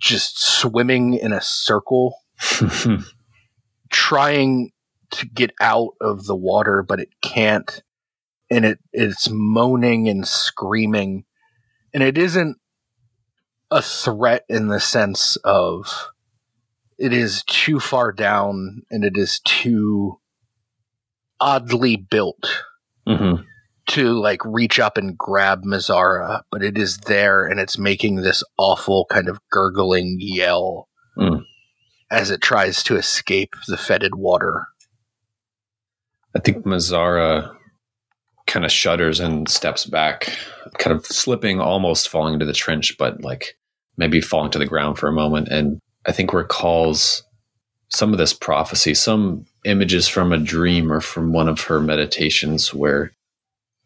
just swimming in a circle, trying to get out of the water, but it can't. And it it's moaning and screaming. And it isn't a threat in the sense of it is too far down and it is too oddly built mm-hmm. to like reach up and grab Mazara, but it is there and it's making this awful kind of gurgling yell mm. as it tries to escape the fetid water. I think Mazara kind of shudders and steps back, kind of slipping, almost falling into the trench, but like maybe falling to the ground for a moment. And I think recalls some of this prophecy, some images from a dream or from one of her meditations where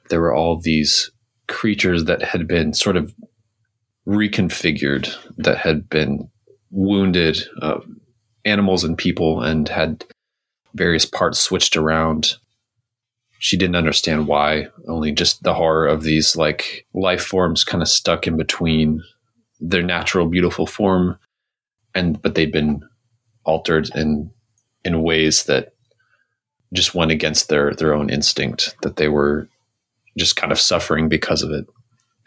there were all these creatures that had been sort of reconfigured, that had been wounded, uh, animals and people, and had various parts switched around. She didn't understand why, only just the horror of these like life forms kind of stuck in between their natural, beautiful form. And, but they've been altered in, in ways that just went against their, their own instinct, that they were just kind of suffering because of it,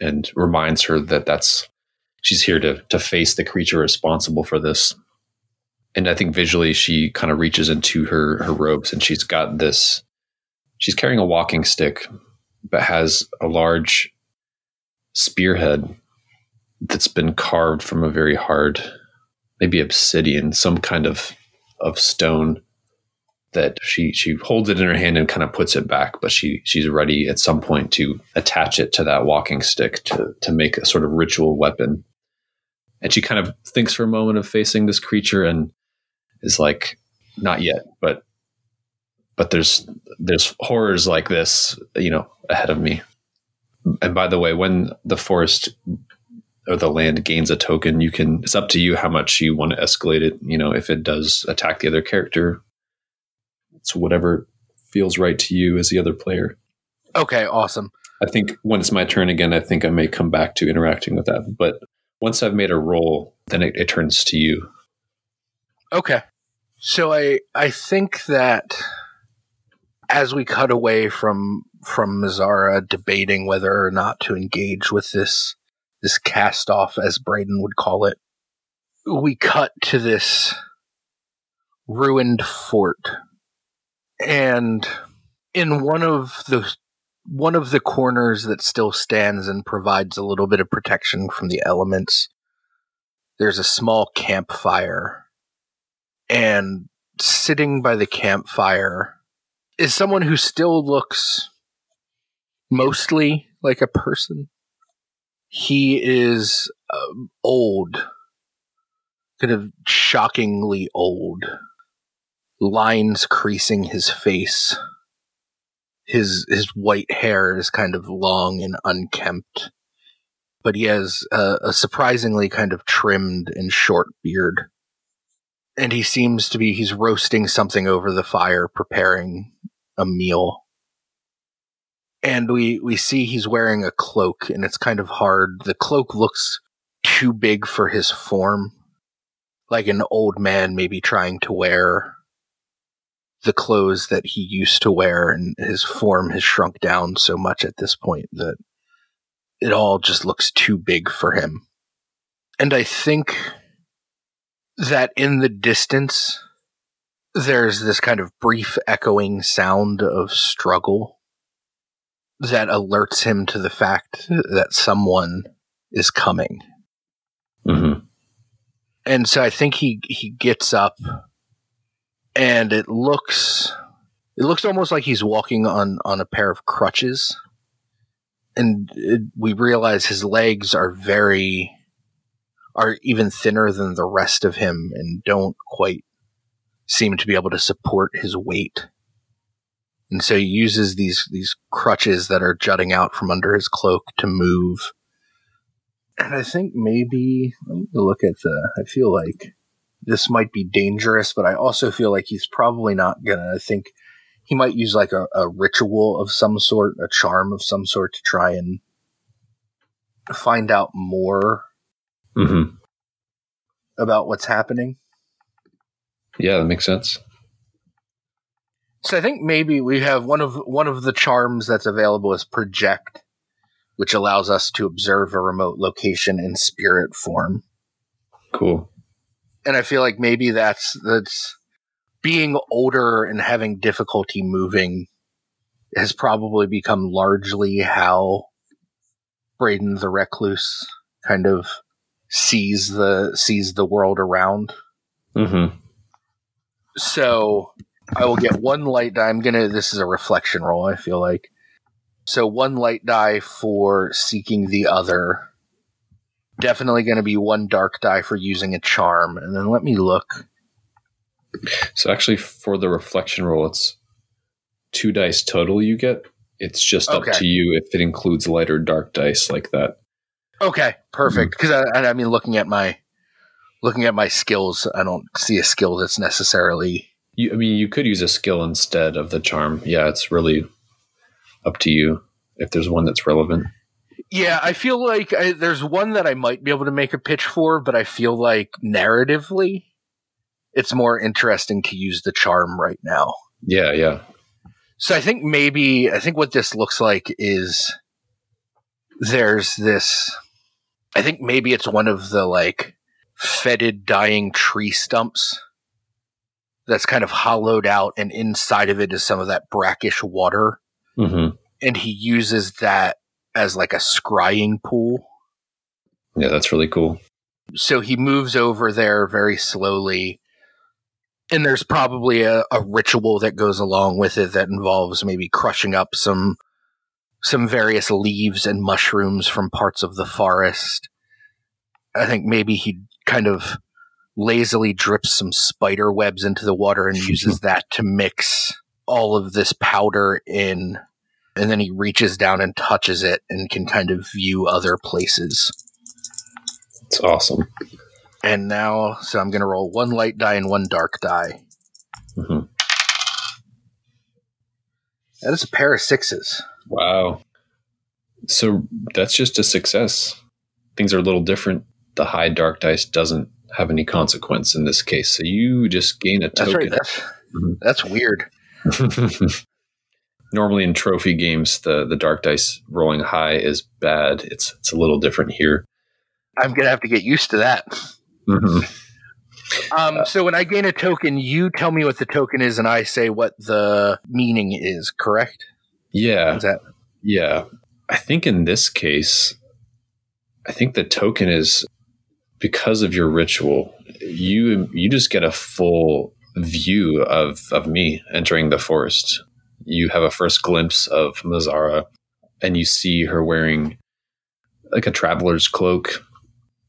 and reminds her that that's, she's here to, to face the creature responsible for this. And I think visually she kind of reaches into her, her robes and she's got this, she's carrying a walking stick, but has a large spearhead that's been carved from a very hard, maybe obsidian, some kind of, of stone, that she, she holds it in her hand and kind of puts it back, but she, she's ready at some point to attach it to that walking stick to, to make a sort of ritual weapon. And she kind of thinks for a moment of facing this creature and is like, not yet, but, but there's, there's horrors like this, you know, ahead of me. And by the way, when the forest or the land gains a token, you can, it's up to you how much you want to escalate it. You know, if it does attack the other character, it's whatever feels right to you as the other player. Okay. Awesome. I think when it's my turn again, I think I may come back to interacting with that, but once I've made a roll, then it, it turns to you. Okay. So I, I think that as we cut away from, from Mazara debating whether or not to engage with this this cast off, as Brayden would call it. We cut to this ruined fort, and in one of the one of the corners that still stands and provides a little bit of protection from the elements, there's a small campfire, and sitting by the campfire is someone who still looks mostly like a person. He is um, old, kind of shockingly old, lines creasing his face. His his white hair is kind of long and unkempt, but he has a, a surprisingly kind of trimmed and short beard. And he seems to be, he's roasting something over the fire, preparing a meal. And we, we see he's wearing a cloak, and it's kind of hard. The cloak looks too big for his form, like an old man maybe trying to wear the clothes that he used to wear, and his form has shrunk down so much at this point that it all just looks too big for him. And I think that in the distance, there's this kind of brief echoing sound of struggle that alerts him to the fact that someone is coming. Mm-hmm. And so I think he, he gets up, and it looks, it looks almost like he's walking on, on a pair of crutches. And it, we realize his legs are very, are even thinner than the rest of him and don't quite seem to be able to support his weight. And so he uses these, these crutches that are jutting out from under his cloak to move. And I think maybe, let me look at the, I feel like this might be dangerous, but I also feel like he's probably not gonna, I think he might use like a, a ritual of some sort, a charm of some sort to try and find out more mm-hmm. about what's happening. Yeah, that makes sense. So I think maybe we have one of one of the charms that's available is project, which allows us to observe a remote location in spirit form. Cool. And I feel like maybe that's that's being older and having difficulty moving has probably become largely how Brayden the Recluse kind of sees the sees the world around. Mm-hmm. So I will get one light die. I'm going to, this is a reflection roll, I feel like. So one light die for seeking the other. Definitely going to be one dark die for using a charm. And then let me look. So actually for the reflection roll, it's two dice total you get. It's just okay. Up to you if it includes light or dark dice like that. Okay, perfect. Because mm-hmm. I, I mean, looking at my, looking at my skills, I don't see a skill that's necessarily... You, I mean, you could use a skill instead of the charm. Yeah, it's really up to you if there's one that's relevant. Yeah, I feel like I, there's one that I might be able to make a pitch for, but I feel like narratively, it's more interesting to use the charm right now. Yeah, yeah. So I think maybe, I think what this looks like is there's this, I think maybe it's one of the like fetid dying tree stumps that's kind of hollowed out, and inside of it is some of that brackish water. Mm-hmm. And he uses that as like a scrying pool. Yeah, that's really cool. So he moves over there very slowly, and there's probably a, a ritual that goes along with it that involves maybe crushing up some, some various leaves and mushrooms from parts of the forest. I think maybe he kind of lazily drips some spider webs into the water and uses that to mix all of this powder in, and then he reaches down and touches it and can kind of view other places. It's awesome. And now, so I'm going to roll one light die and one dark die. Mm-hmm. That is a pair of sixes. Wow. So that's just a success. Things are a little different. The high dark dice doesn't have any consequence in this case, so you just gain a token. That's right. That's, mm-hmm. that's weird. Normally in trophy games, the the dark dice rolling high is bad. It's it's a little different here. I'm going to have to get used to that. Mm-hmm. Um, so when I gain a token, you tell me what the token is and I say what the meaning is, correct? Yeah. Is that? Yeah. I think in this case, I think the token is because of your ritual, you you just get a full view of, of me entering the forest. You have a first glimpse of Mazara and you see her wearing like a traveler's cloak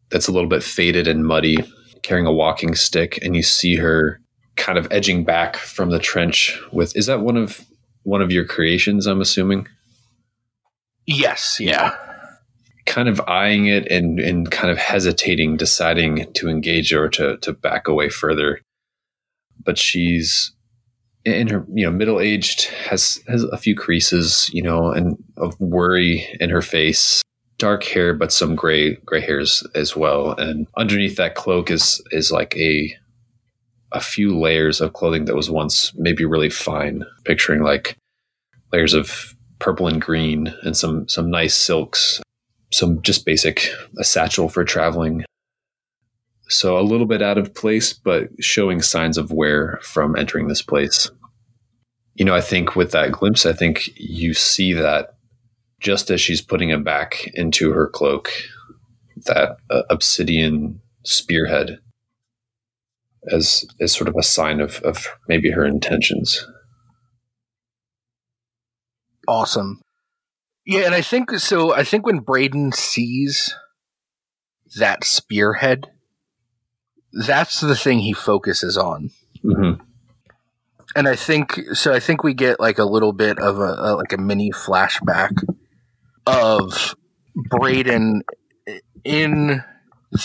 that's a little bit faded and muddy, carrying a walking stick, and you see her kind of edging back from the trench with, is that one of one of your creations, I'm assuming? Yes, yeah. Kind of eyeing it and, and kind of hesitating, deciding to engage or to, to back away further. But she's in her, you know, middle-aged, has, has a few creases, you know, and of worry in her face. Dark hair, but some gray gray hairs as well. And underneath that cloak is is like a a few layers of clothing that was once maybe really fine, picturing like layers of purple and green and some some nice silks, some just basic, a satchel for traveling. So a little bit out of place, but showing signs of wear from entering this place. You know, I think with that glimpse, I think you see that just as she's putting it back into her cloak, that uh, obsidian spearhead as, as sort of a sign of, of maybe her intentions. Awesome. Yeah. And I think, so I think when Brayden sees that spearhead, that's the thing he focuses on. Mm-hmm. And I think, so I think we get like a little bit of a, a like a mini flashback of Brayden in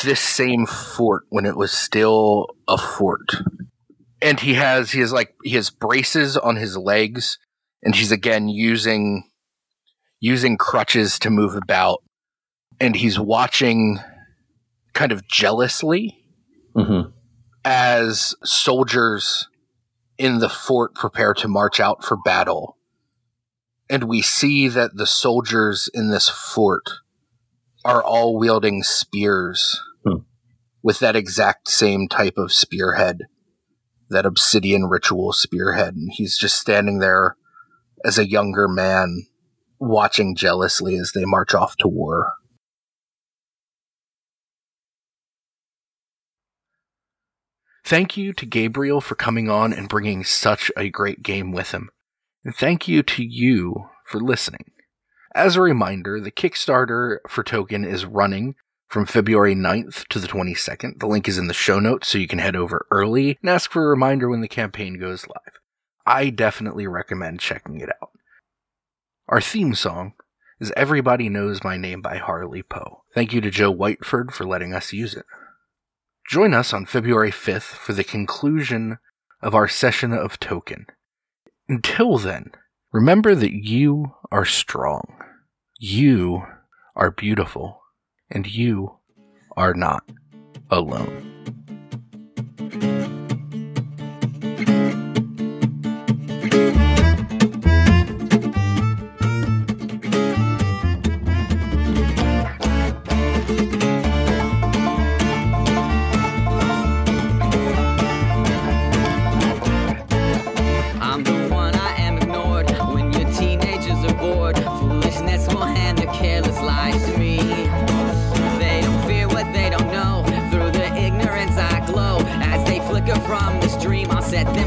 this same fort when it was still a fort, and he has he has like he has braces on his legs, and he's again using using crutches to move about, and he's watching kind of jealously mm-hmm. as soldiers in the fort prepare to march out for battle. And we see that the soldiers in this fort are all wielding spears hmm. with that exact same type of spearhead, that obsidian ritual spearhead. And he's just standing there as a younger man, watching jealously as they march off to war. Thank you to Gabriel for coming on and bringing such a great game with him. And thank you to you for listening. As a reminder, the Kickstarter for Token is running from February ninth to the twenty-second. The link is in the show notes, so you can head over early and ask for a reminder when the campaign goes live. I definitely recommend checking it out. Our theme song is Everybody Knows My Name by Harley Poe. Thank you to Joe Whiteford for letting us use it. Join us on February fifth for the conclusion of our session of Token. Until then, remember that you are strong, you are beautiful, and you are not alone. That